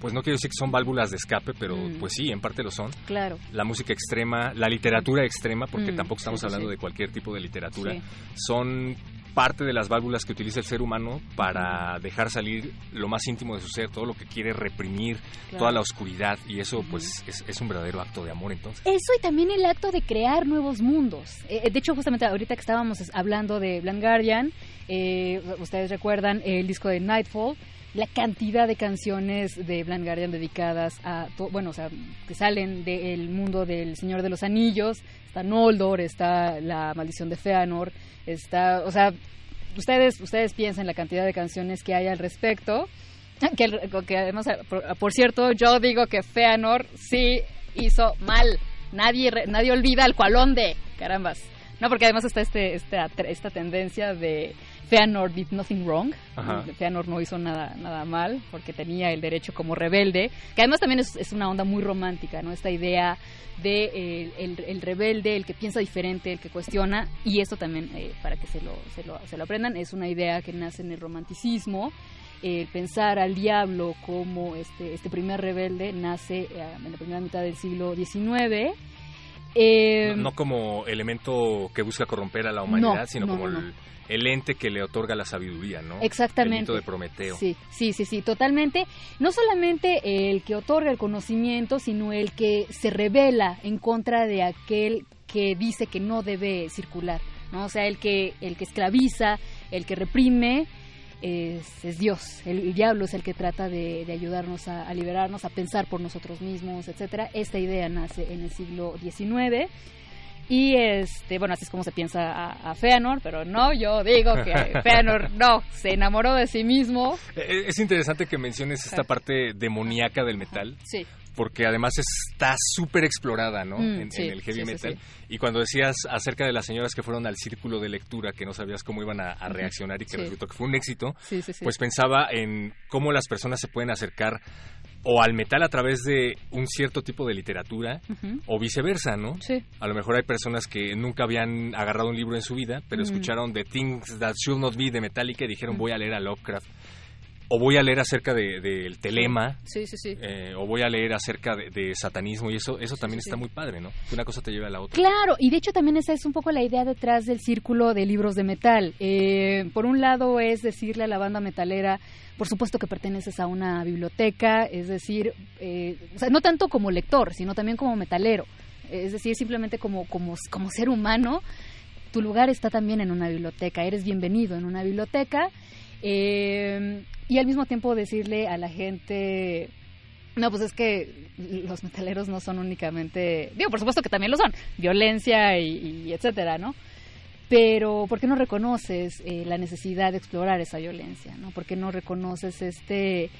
pues no quiero decir que son válvulas de escape, pero mm. pues sí, en parte lo son. Claro. La música extrema, la literatura extrema, porque mm, tampoco estamos sí, hablando sí. de cualquier tipo de literatura, sí. son parte de las válvulas que utiliza el ser humano para mm. dejar salir lo más íntimo de su ser, todo lo que quiere reprimir, claro. toda la oscuridad, y eso mm. pues es, es un verdadero acto de amor, entonces. Eso, y también el acto de crear nuevos mundos. Eh, de hecho, justamente ahorita que estábamos hablando de Blind Guardian, eh, ustedes recuerdan el disco de Nightfall, la cantidad de canciones de Blind Guardian dedicadas a, to- bueno, o sea, que salen del mundo del Señor de los Anillos, está Noldor, está La Maldición de Fëanor, está, o sea, ustedes ustedes piensen la cantidad de canciones que hay al respecto, que, que además, por, por cierto, yo digo que Fëanor sí hizo mal, nadie nadie olvida al Cualonde, carambas, no, porque además está este esta, esta tendencia de... Fëanor did nothing wrong. Ajá. Fëanor no hizo nada nada mal, porque tenía el derecho como rebelde, que además también es, es una onda muy romántica, ¿no? Esta idea de eh, el, el rebelde, el que piensa diferente, el que cuestiona, y esto también, eh, para que se lo, se lo, se lo aprendan, es una idea que nace en el romanticismo. El pensar al diablo como este, este primer rebelde nace eh, en la primera mitad del siglo diecinueve. Eh, no, no como elemento que busca corromper a la humanidad, no, sino no, como no. El, el ente que le otorga la sabiduría, ¿no? Exactamente. El mito de Prometeo. Sí, sí, sí, sí, totalmente. No solamente el que otorga el conocimiento, sino el que se rebela en contra de aquel que dice que no debe circular, ¿no? O sea, el que, el que esclaviza, el que reprime... Es, es Dios, el, el diablo es el que trata de, de ayudarnos a, a liberarnos, a pensar por nosotros mismos, etcétera. Esta idea nace en el siglo diecinueve y este, bueno, así es como se piensa a, a Fëanor, pero no, yo digo que Fëanor no, se enamoró de sí mismo. Es interesante que menciones esta parte demoníaca del metal. Sí. Porque además está súper explorada, ¿no? Mm, en, sí, en el heavy sí, metal. Sí, sí. Y cuando decías acerca de las señoras que fueron al círculo de lectura, que no sabías cómo iban a, a reaccionar y que sí. resultó que fue un éxito, sí, sí, sí. pues pensaba en cómo las personas se pueden acercar o al metal a través de un cierto tipo de literatura, uh-huh. o viceversa, ¿no? Sí. A lo mejor hay personas que nunca habían agarrado un libro en su vida, pero mm. escucharon The Things That Should Not Be de Metallica y dijeron, mm. voy a leer a Lovecraft. O voy a leer acerca del de, de telema, sí, sí, sí. Eh, o voy a leer acerca de, de satanismo, y eso eso también sí, sí, está sí. muy padre, ¿no? Que una cosa te lleva a la otra. Claro, y de hecho también esa es un poco la idea detrás del círculo de libros de metal. Eh, por un lado es decirle a la banda metalera, por supuesto que perteneces a una biblioteca, es decir, eh, o sea, no tanto como lector, sino también como metalero, es decir, simplemente como como, como ser humano, tu lugar está también en una biblioteca, eres bienvenido en una biblioteca. Eh, y al mismo tiempo decirle a la gente, no, pues es que los metaleros no son únicamente, digo, por supuesto que también lo son, violencia y, y etcétera, ¿no? Pero ¿por qué no reconoces eh, la necesidad de explorar esa violencia, ¿no? ¿Por qué no reconoces este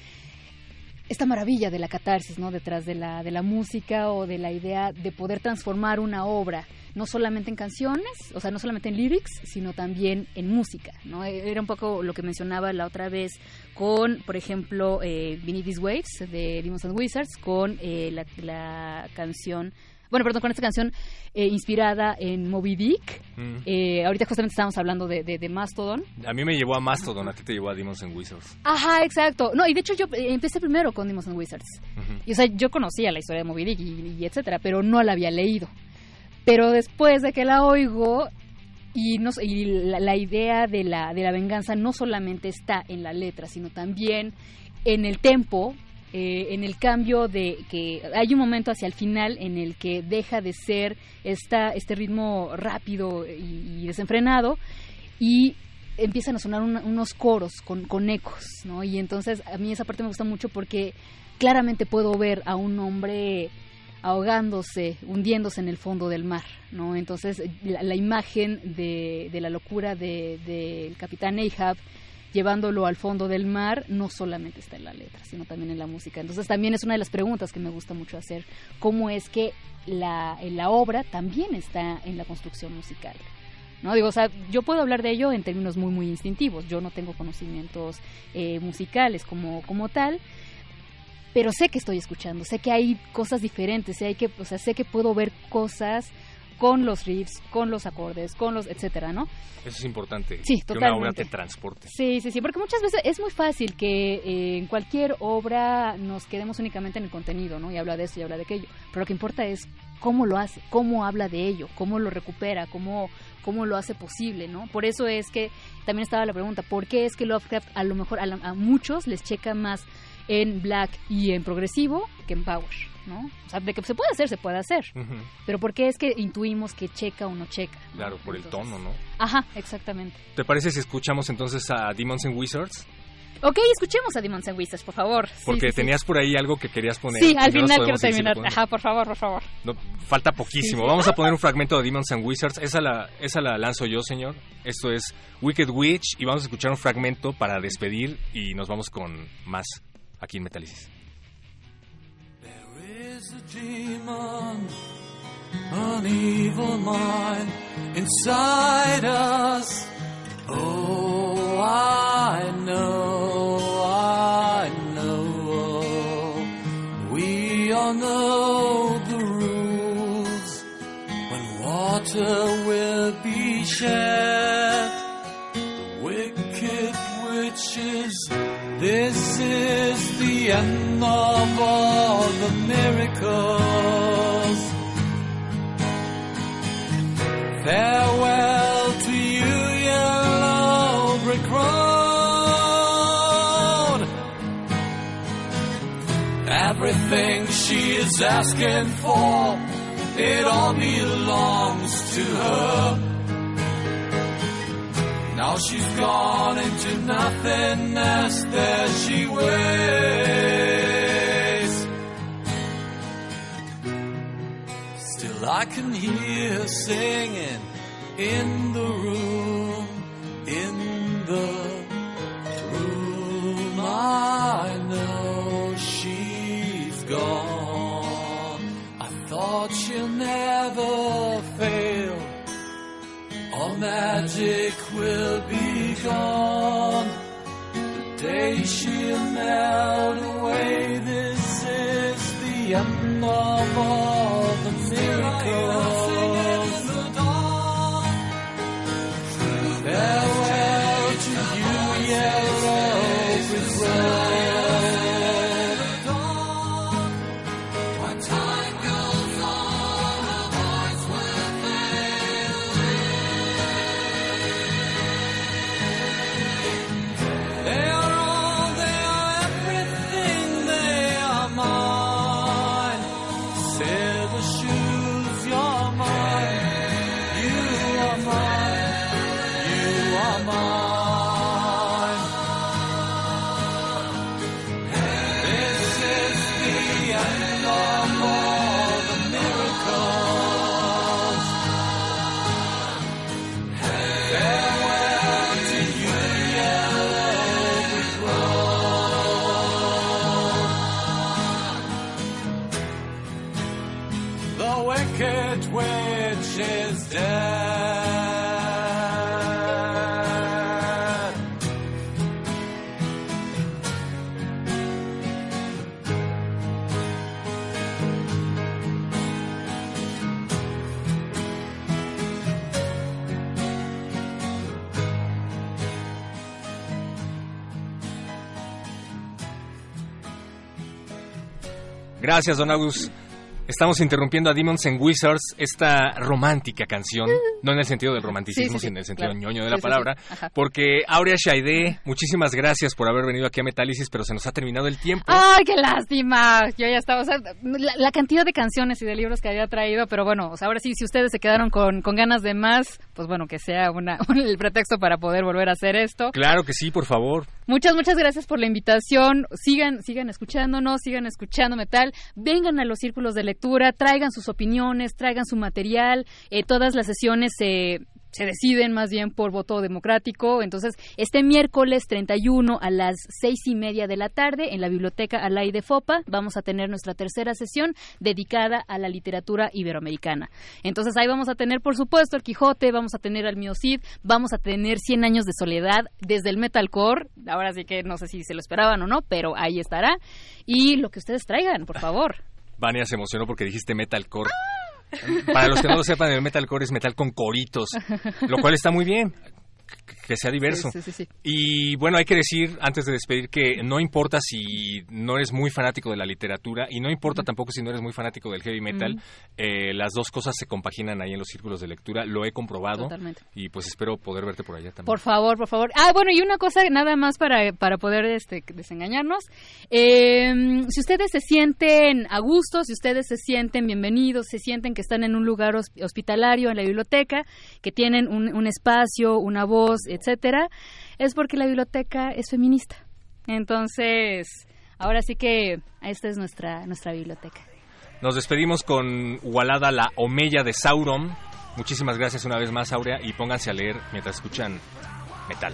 esta maravilla de la catarsis, ¿no? Detrás de la de la música o de la idea de poder transformar una obra no solamente en canciones, o sea, no solamente en lyrics, sino también en música, ¿no? Era un poco lo que mencionaba la otra vez con, por ejemplo, eh, Beneath These Waves de Demons and Wizards, con eh, la, la canción, bueno, perdón, con esta canción eh, inspirada en Moby Dick. Mm. Eh, ahorita justamente estábamos hablando de, de, de Mastodon. A mí me llevó a Mastodon, a ti te llevó a Demons and Wizards. Ajá, exacto. No, y de hecho yo empecé primero con Demons and Wizards. Uh-huh. Y, o sea, yo conocía la historia de Moby Dick y, y etcétera, pero no la había leído. Pero después de que la oigo y, no, y la, la idea de la de la venganza no solamente está en la letra, sino también en el tempo, eh, en el cambio de que hay un momento hacia el final en el que deja de ser esta este ritmo rápido y, y desenfrenado y empiezan a sonar una, unos coros con, con ecos, ¿no? Y entonces a mí esa parte me gusta mucho porque claramente puedo ver a un hombre ahogándose, hundiéndose en el fondo del mar, ¿no? Entonces la, la imagen de, de la locura del de, de capitán Ahab llevándolo al fondo del mar no solamente está en la letra, sino también en la música. Entonces también es una de las preguntas que me gusta mucho hacer, cómo es que la, la obra también está en la construcción musical, ¿no? Digo, o sea, yo puedo hablar de ello en términos muy, muy instintivos. Yo no tengo conocimientos eh, musicales como, como tal, pero sé que estoy escuchando, sé que hay cosas diferentes, sé, hay que, o sea, sé que puedo ver cosas con los riffs, con los acordes, con los etcétera, ¿no? Eso es importante, sí, que una obra te transporte. Sí, sí, sí, porque muchas veces es muy fácil que eh, en cualquier obra nos quedemos únicamente en el contenido, ¿no? Y habla de eso y habla de aquello, pero lo que importa es cómo lo hace, cómo habla de ello, cómo lo recupera, cómo, cómo lo hace posible, ¿no? Por eso es que también estaba la pregunta, ¿por qué es que Lovecraft a lo mejor a, la, a muchos les checa más en black y en progresivo que en power, ¿no? O sea, de que se puede hacer, se puede hacer. Uh-huh. Pero ¿por qué es que intuimos que checa o no checa? Claro, ¿no? Por entonces, el tono, ¿no? Ajá, exactamente. ¿Te parece si escuchamos entonces a Demons and Wizards? Ok, escuchemos a Demons and Wizards, por favor. Porque sí, sí, tenías sí. por ahí algo que querías poner. Sí, al final quiero terminar. Si Ajá, por favor, por favor. No, falta poquísimo. Sí, sí. Vamos a poner un fragmento de Demons and Wizards. Esa la, esa la lanzo yo, señor. Esto es Wicked Witch y vamos a escuchar un fragmento para despedir y nos vamos con más aquí en Metálisis. There is a demon, an evil mind inside us. Oh, I know, I know, we all know the rules, when water will be shared, the wicked witches, this is the end of all the miracles, farewell. Everything she is asking for, it all belongs to her. Now she's gone into nothingness, there she weighs. Still I can hear her singing in the room, in the room. I know she's gone. I thought she'll never fail. All magic will be gone. The day she'll melt away, this is the end of all the miracles. Farewell to you, yellow Brazil. When time goes on, her voice will fail. They are all, they are everything, they are mine. Silver shoes, you're mine. You are mine. Gracias, don Agus. Estamos interrumpiendo a Demons and Wizards, esta romántica canción, no en el sentido del romanticismo, sí, sí, sino en el sentido claro. ñoño de la sí, palabra, sí, sí. porque Aurea Xaide, muchísimas gracias por haber venido aquí a Metálisis, pero se nos ha terminado el tiempo. ¡Ay, qué lástima! Yo ya estaba, o sea, la, la cantidad de canciones y de libros que había traído, pero bueno, o sea, ahora sí, si ustedes se quedaron con, con ganas de más, pues bueno, que sea una, un, el pretexto para poder volver a hacer esto. Claro que sí, por favor. Muchas, muchas gracias por la invitación. Sigan, sigan escuchándonos, sigan escuchando metal, vengan a los círculos de lectura, traigan sus opiniones, traigan su material, eh, todas las sesiones se... Eh... se deciden más bien por voto democrático. Entonces, este miércoles treinta y uno a las seis y media de la tarde en la biblioteca Alaíde Foppa vamos a tener nuestra tercera sesión dedicada a la literatura iberoamericana. Entonces, ahí vamos a tener, por supuesto, el Quijote, vamos a tener al Mio Cid, vamos a tener cien años de soledad desde el metalcore. Ahora sí que no sé si se lo esperaban o no, pero ahí estará. Y lo que ustedes traigan, por favor. Vania se emocionó porque dijiste metalcore. ¡Ah! Para los que no lo sepan, el metalcore es metal con coritos, lo cual está muy bien, que sea diverso. Sí, sí, sí, sí. Y bueno, hay que decir, antes de despedir, que no importa si no eres muy fanático de la literatura y no importa uh-huh. tampoco si no eres muy fanático del heavy metal, uh-huh. eh, las dos cosas se compaginan ahí en los círculos de lectura, lo he comprobado. Totalmente. Y pues espero poder verte por allá también. Por favor, por favor. Ah, bueno, y una cosa nada más para, para poder este, desengañarnos. Eh, si ustedes se sienten a gusto, si ustedes se sienten bienvenidos, se sienten que están en un lugar hospitalario, en la biblioteca, que tienen un, un espacio, una voz, etcétera, es porque la biblioteca es feminista. Entonces, ahora sí que esta es nuestra, nuestra biblioteca. Nos despedimos con Walada, la Omeya de Sauron. Muchísimas gracias una vez más, Aurea, y pónganse a leer mientras escuchan metal.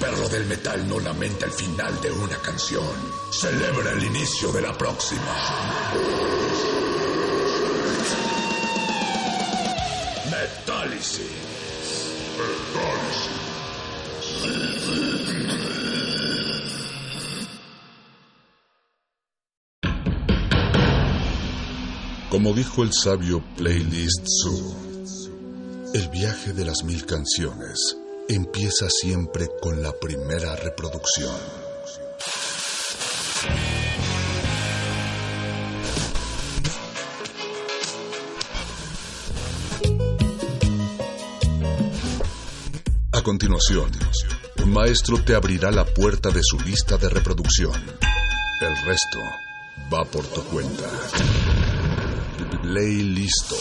Perro del metal no lamenta el final de una canción, celebra el inicio de la próxima. Metálisis. Metálisis. Como dijo el sabio Playlist Zoo, el viaje de las mil canciones empieza siempre con la primera reproducción. A continuación, un maestro te abrirá la puerta de su lista de reproducción. El resto va por tu cuenta. Play listo.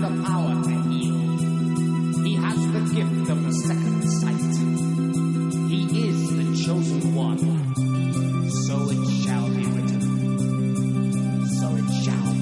the power to heal. He has the gift of the second sight. He is the chosen one. So it shall be written. So it shall be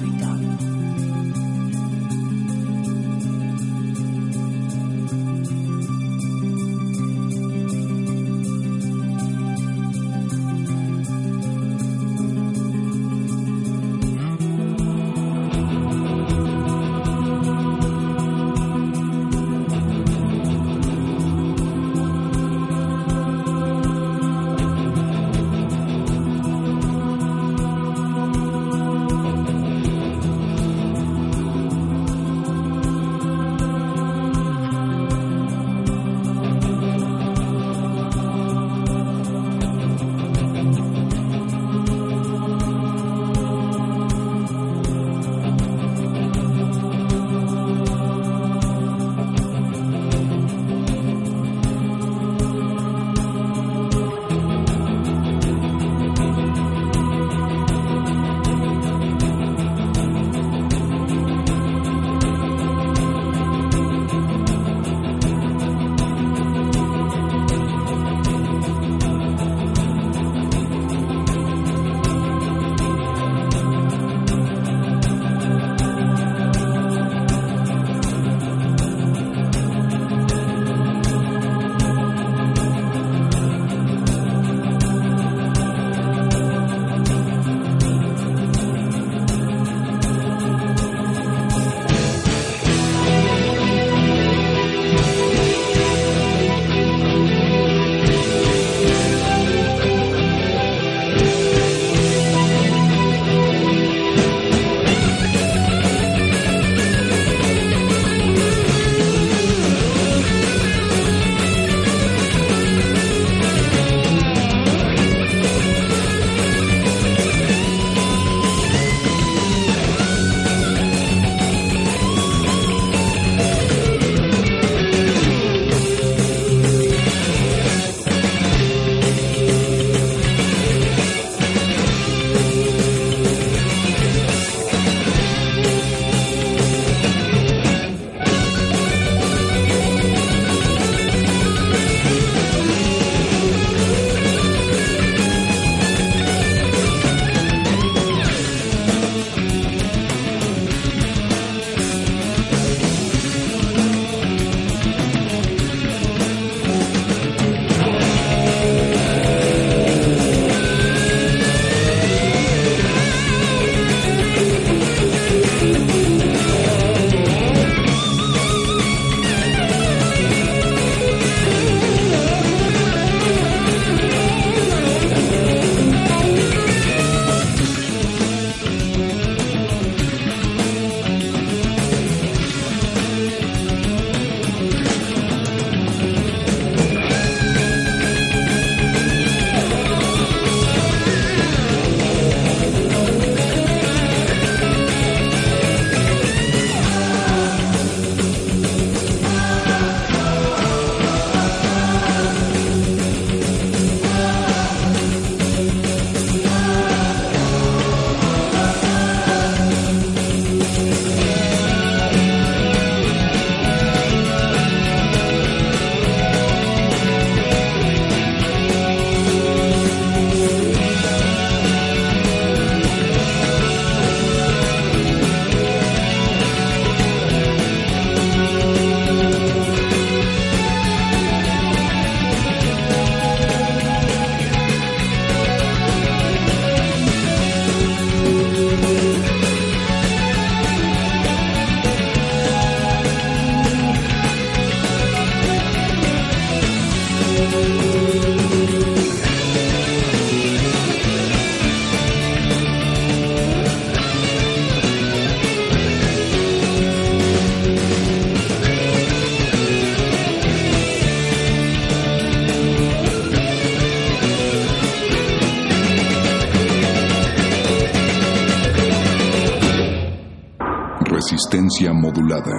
Resistencia modulada.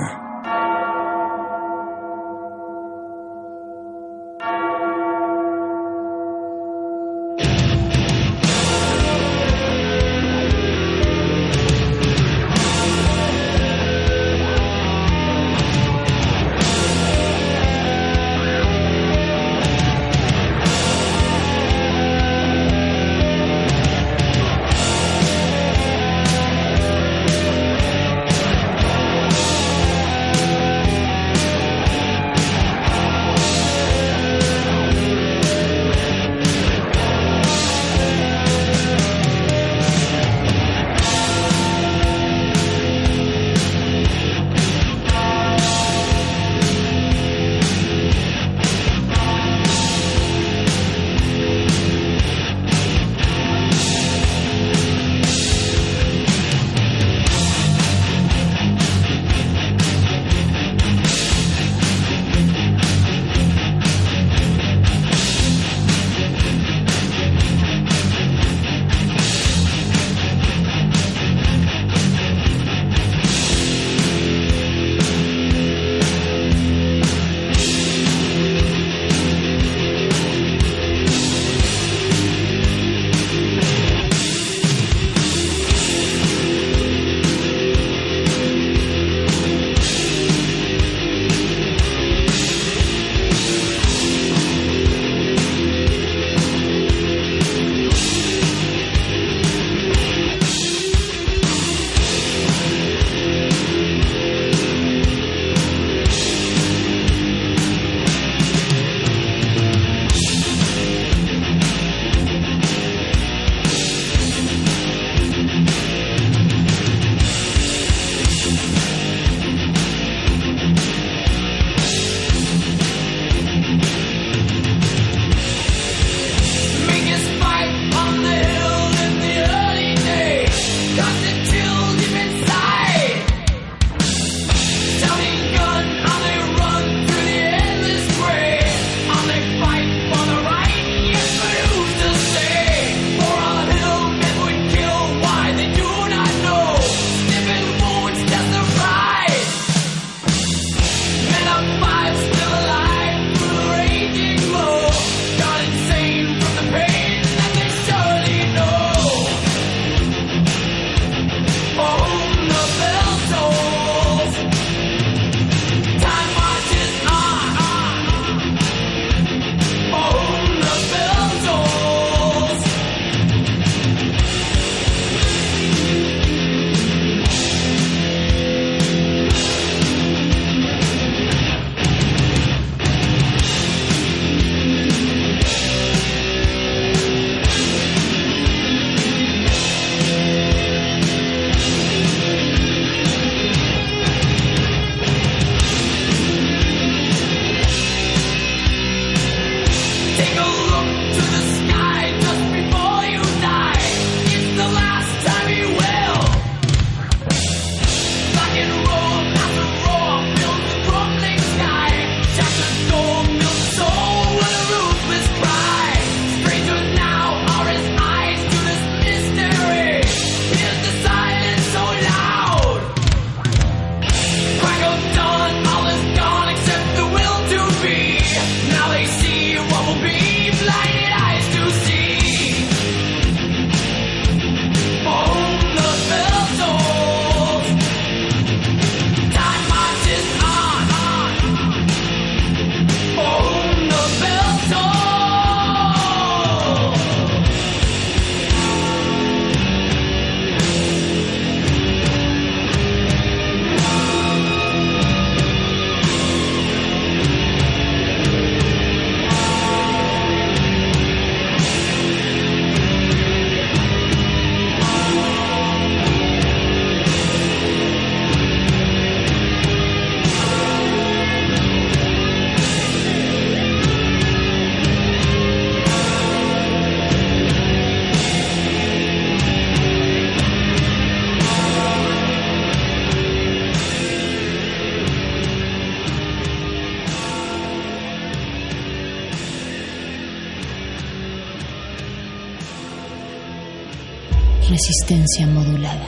Resistencia modulada.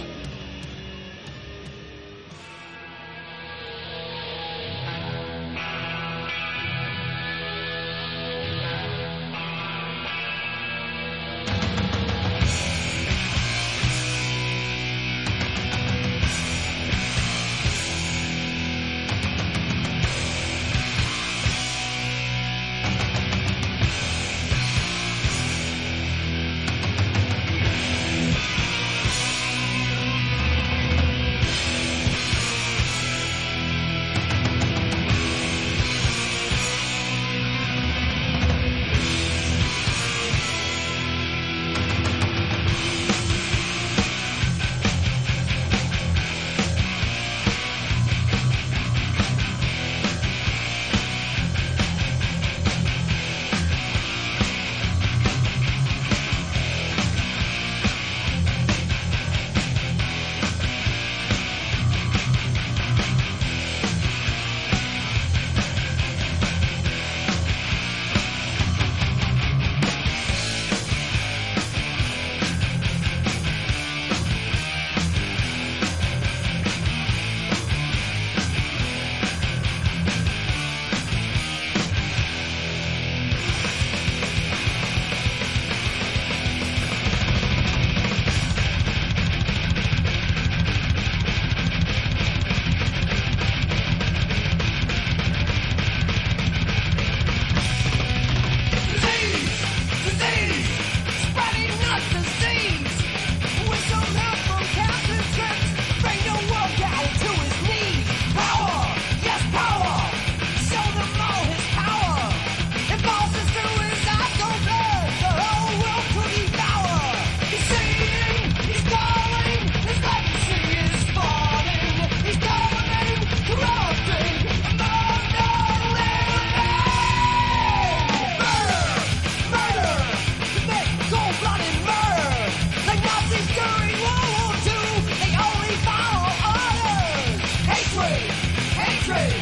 hatred, hatred.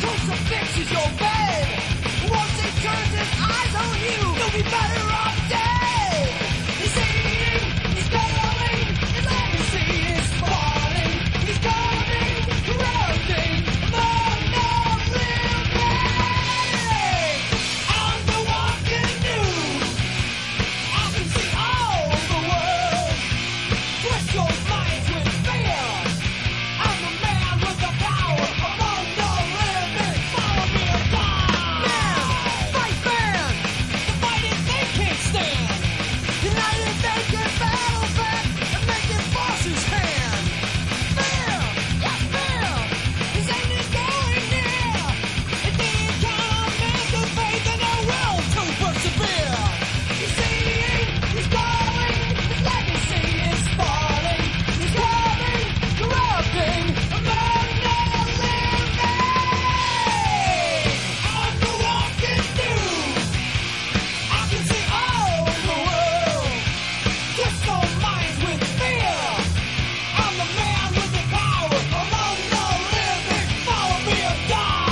The crucifix is your bed. Once he turns his eyes on you, you'll be better off dead. He's eating, he's battling, his legacy is falling. He's turning, corrupting, but not living. On the walking news, I can see all the world. Twist your minds with fear. I'm the man with the power among the living. Follow me or die. Now, fight man. The fighting they can't stand. United they can battle back and make their forces hand. Fear, yes fear, is ain't going near. It didn't count on man's good faith and their will to persevere. He's seeing, he's calling, his legacy is falling. He's calling, corrupting, among the living. On the walking news, I can see all the world. Twist our minds with fear. I'm the man with the power among the living. Follow me or die.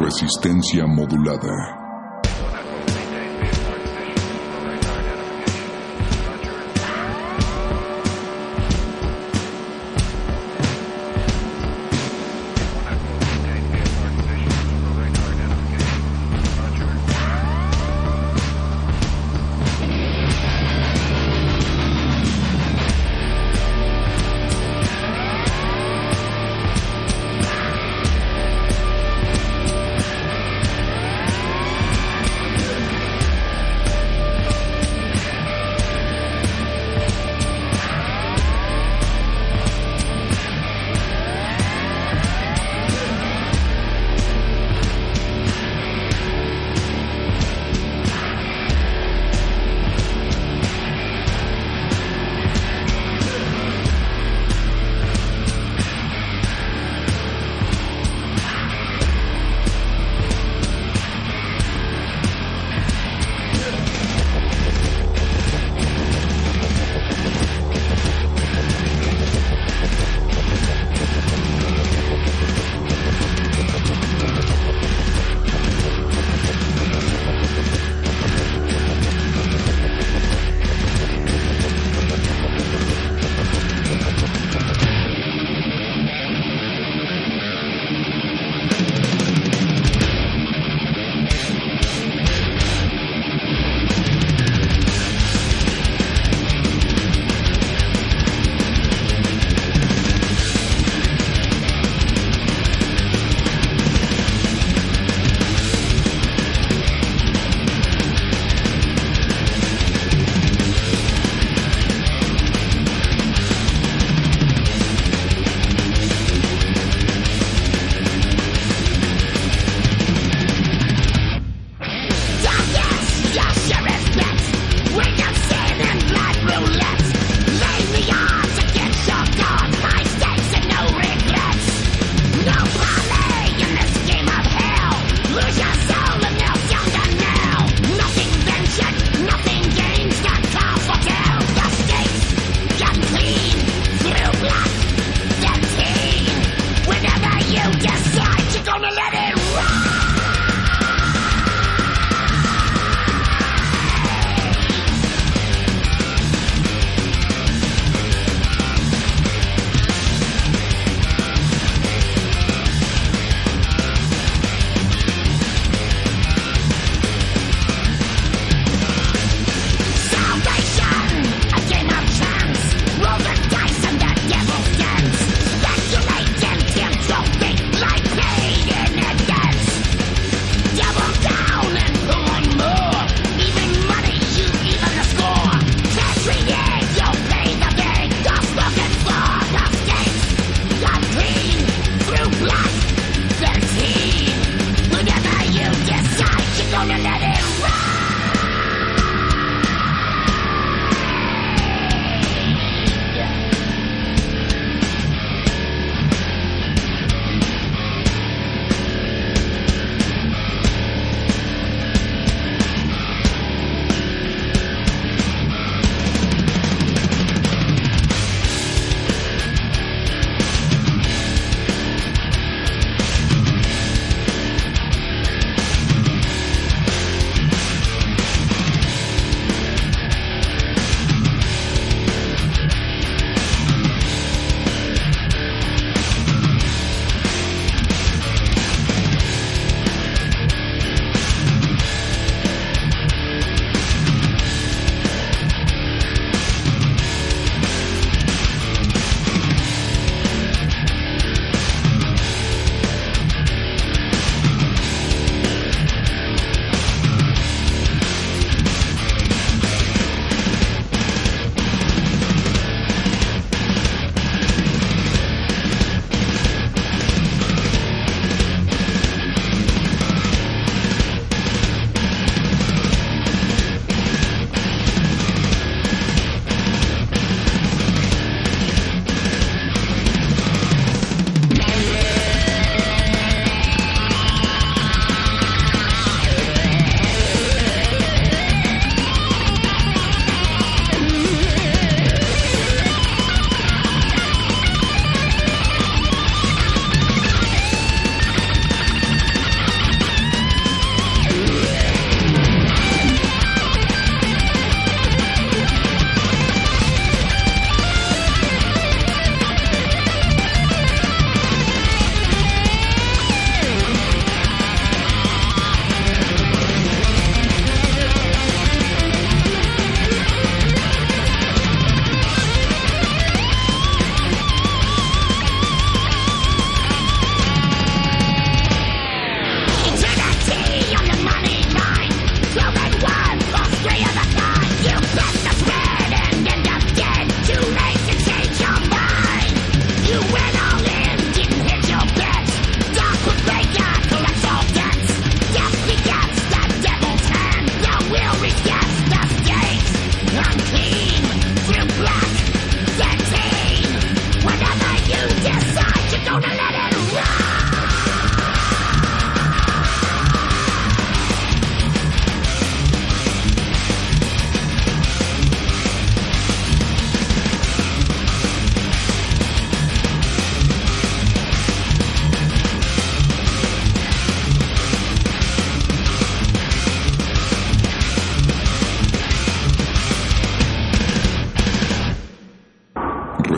Resistencia modulada.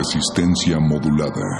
Resistencia modulada.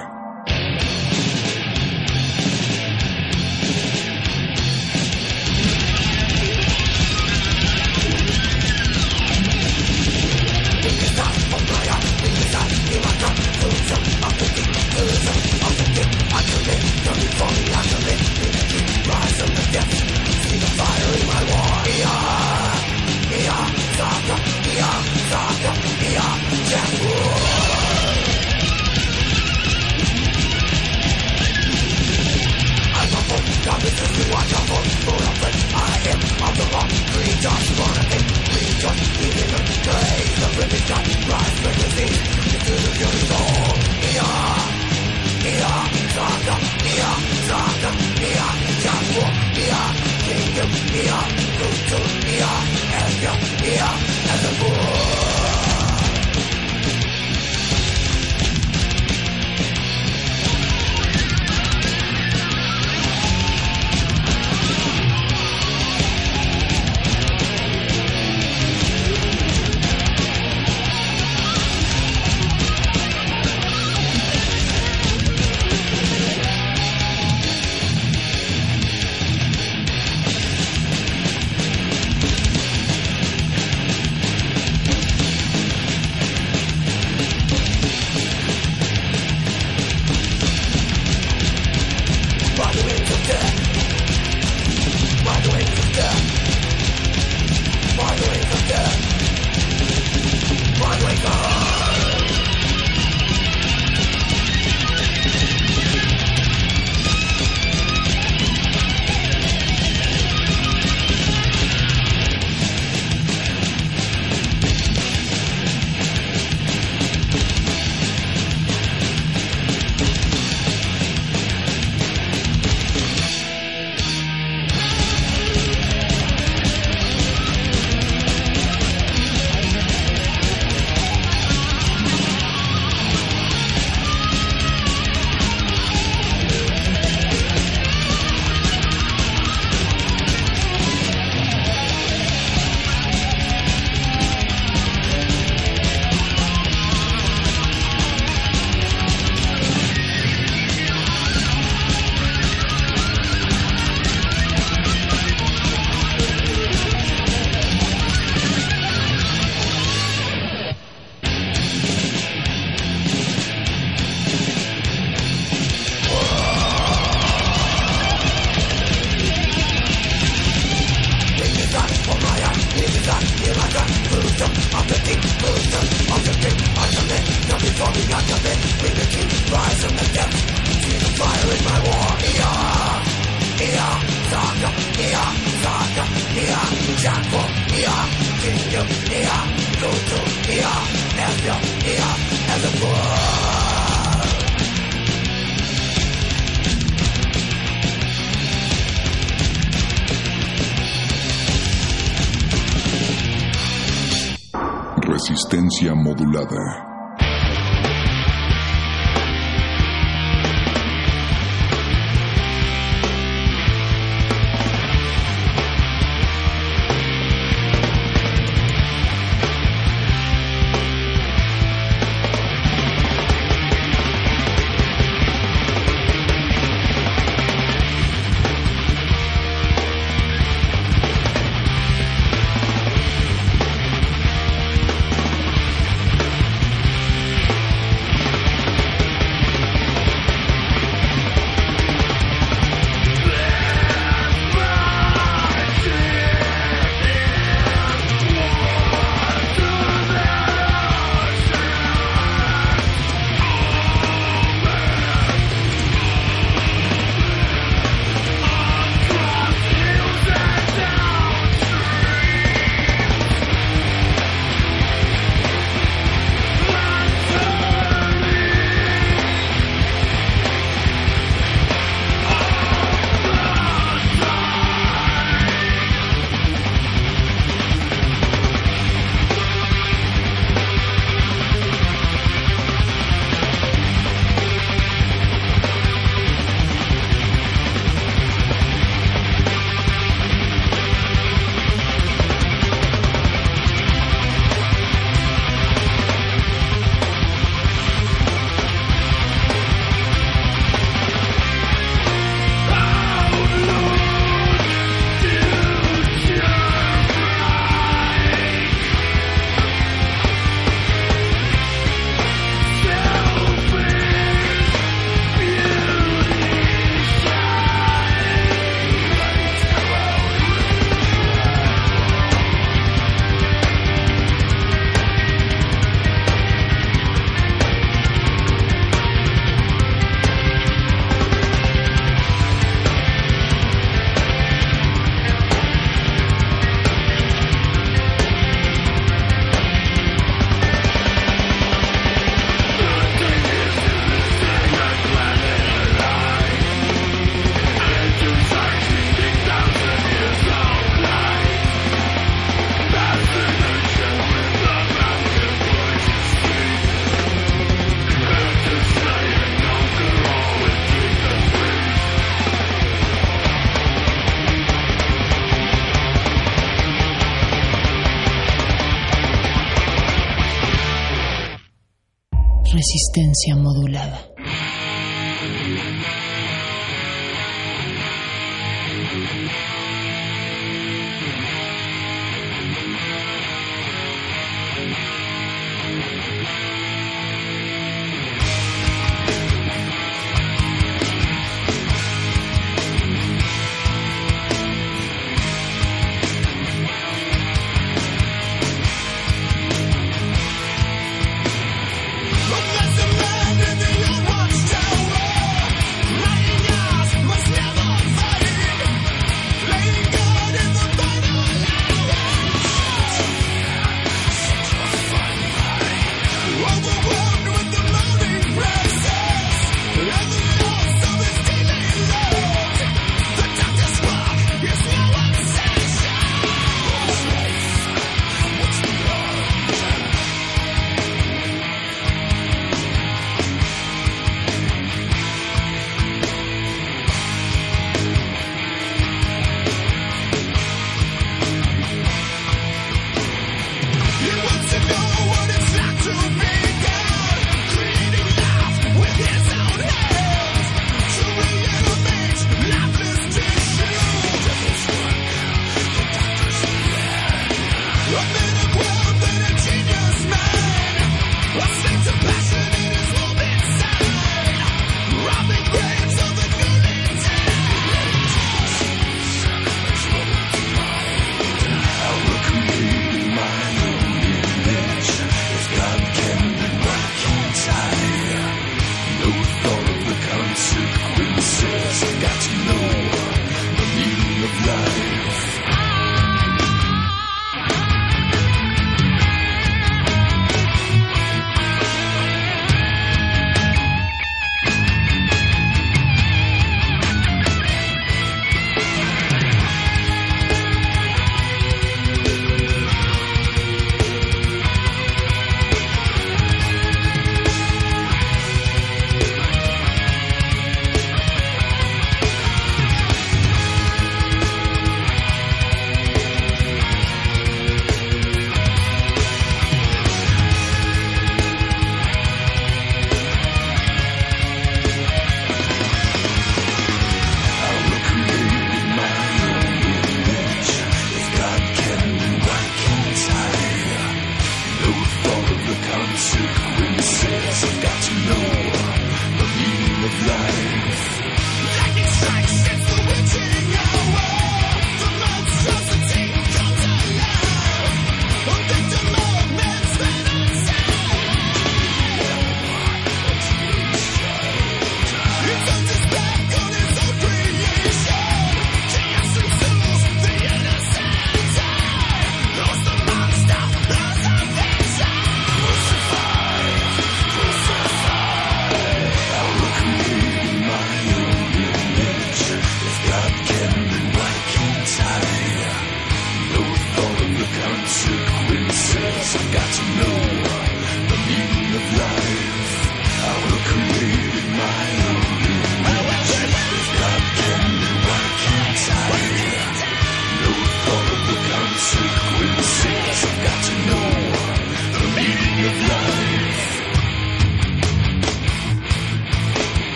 Resistencia modulada. Resistencia modulada.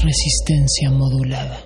Resistencia modulada.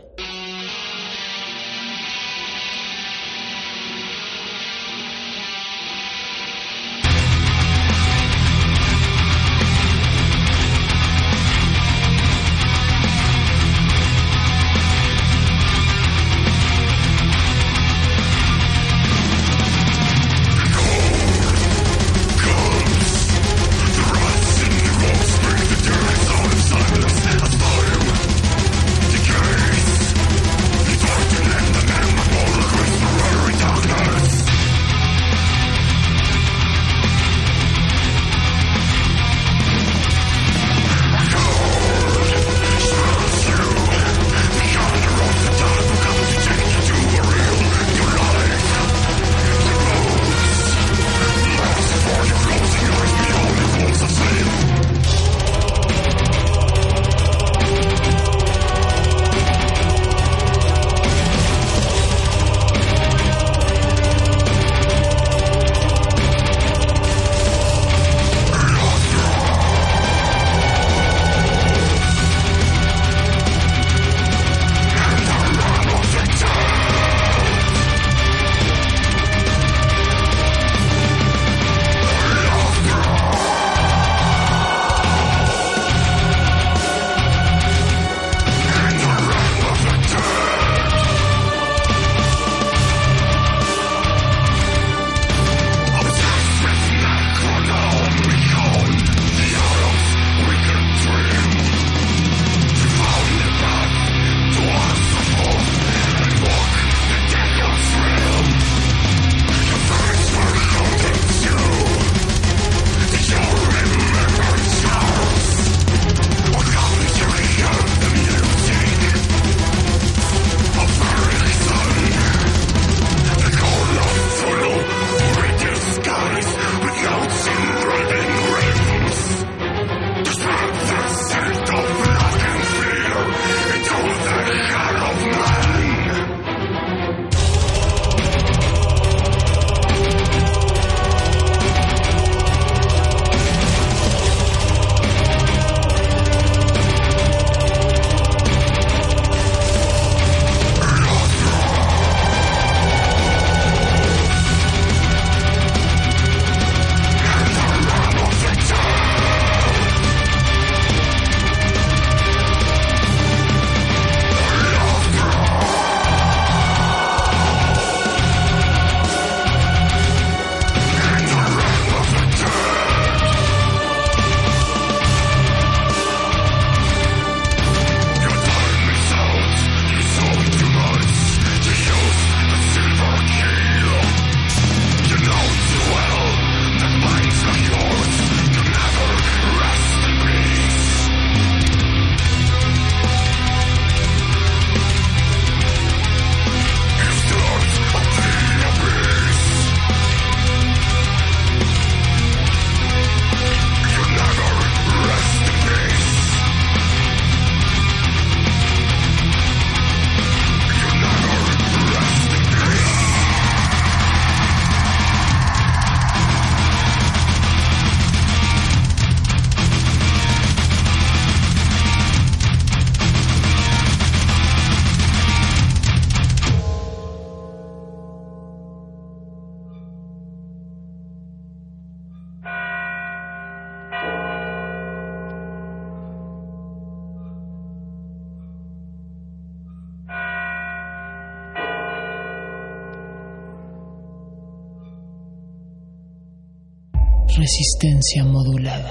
Resistencia modulada.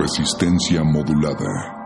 Resistencia modulada.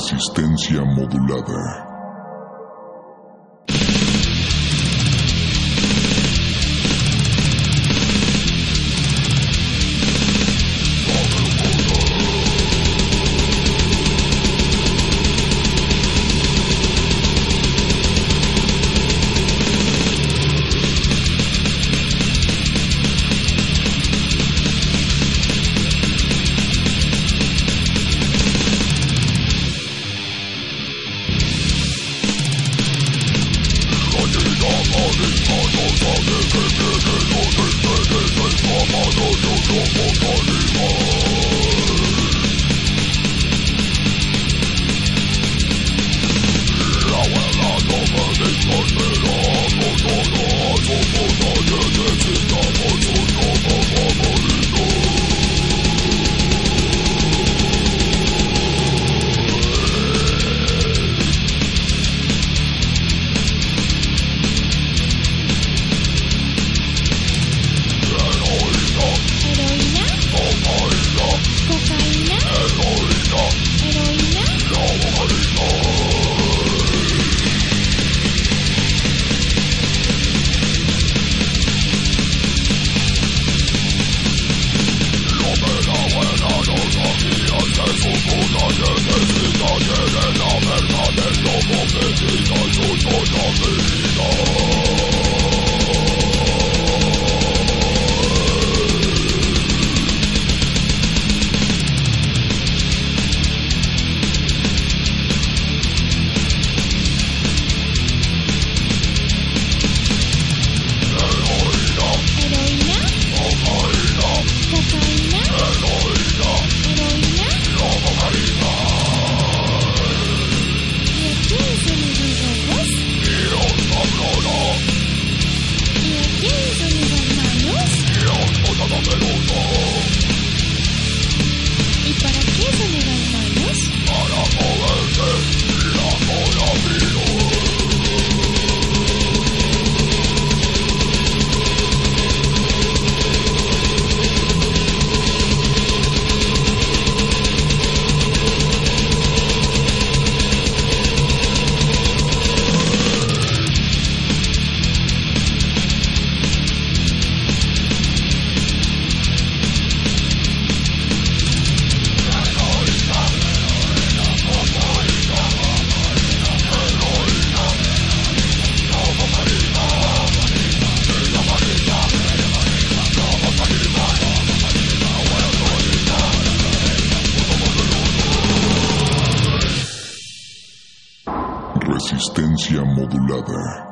Resistencia modulada. Resistencia modulada.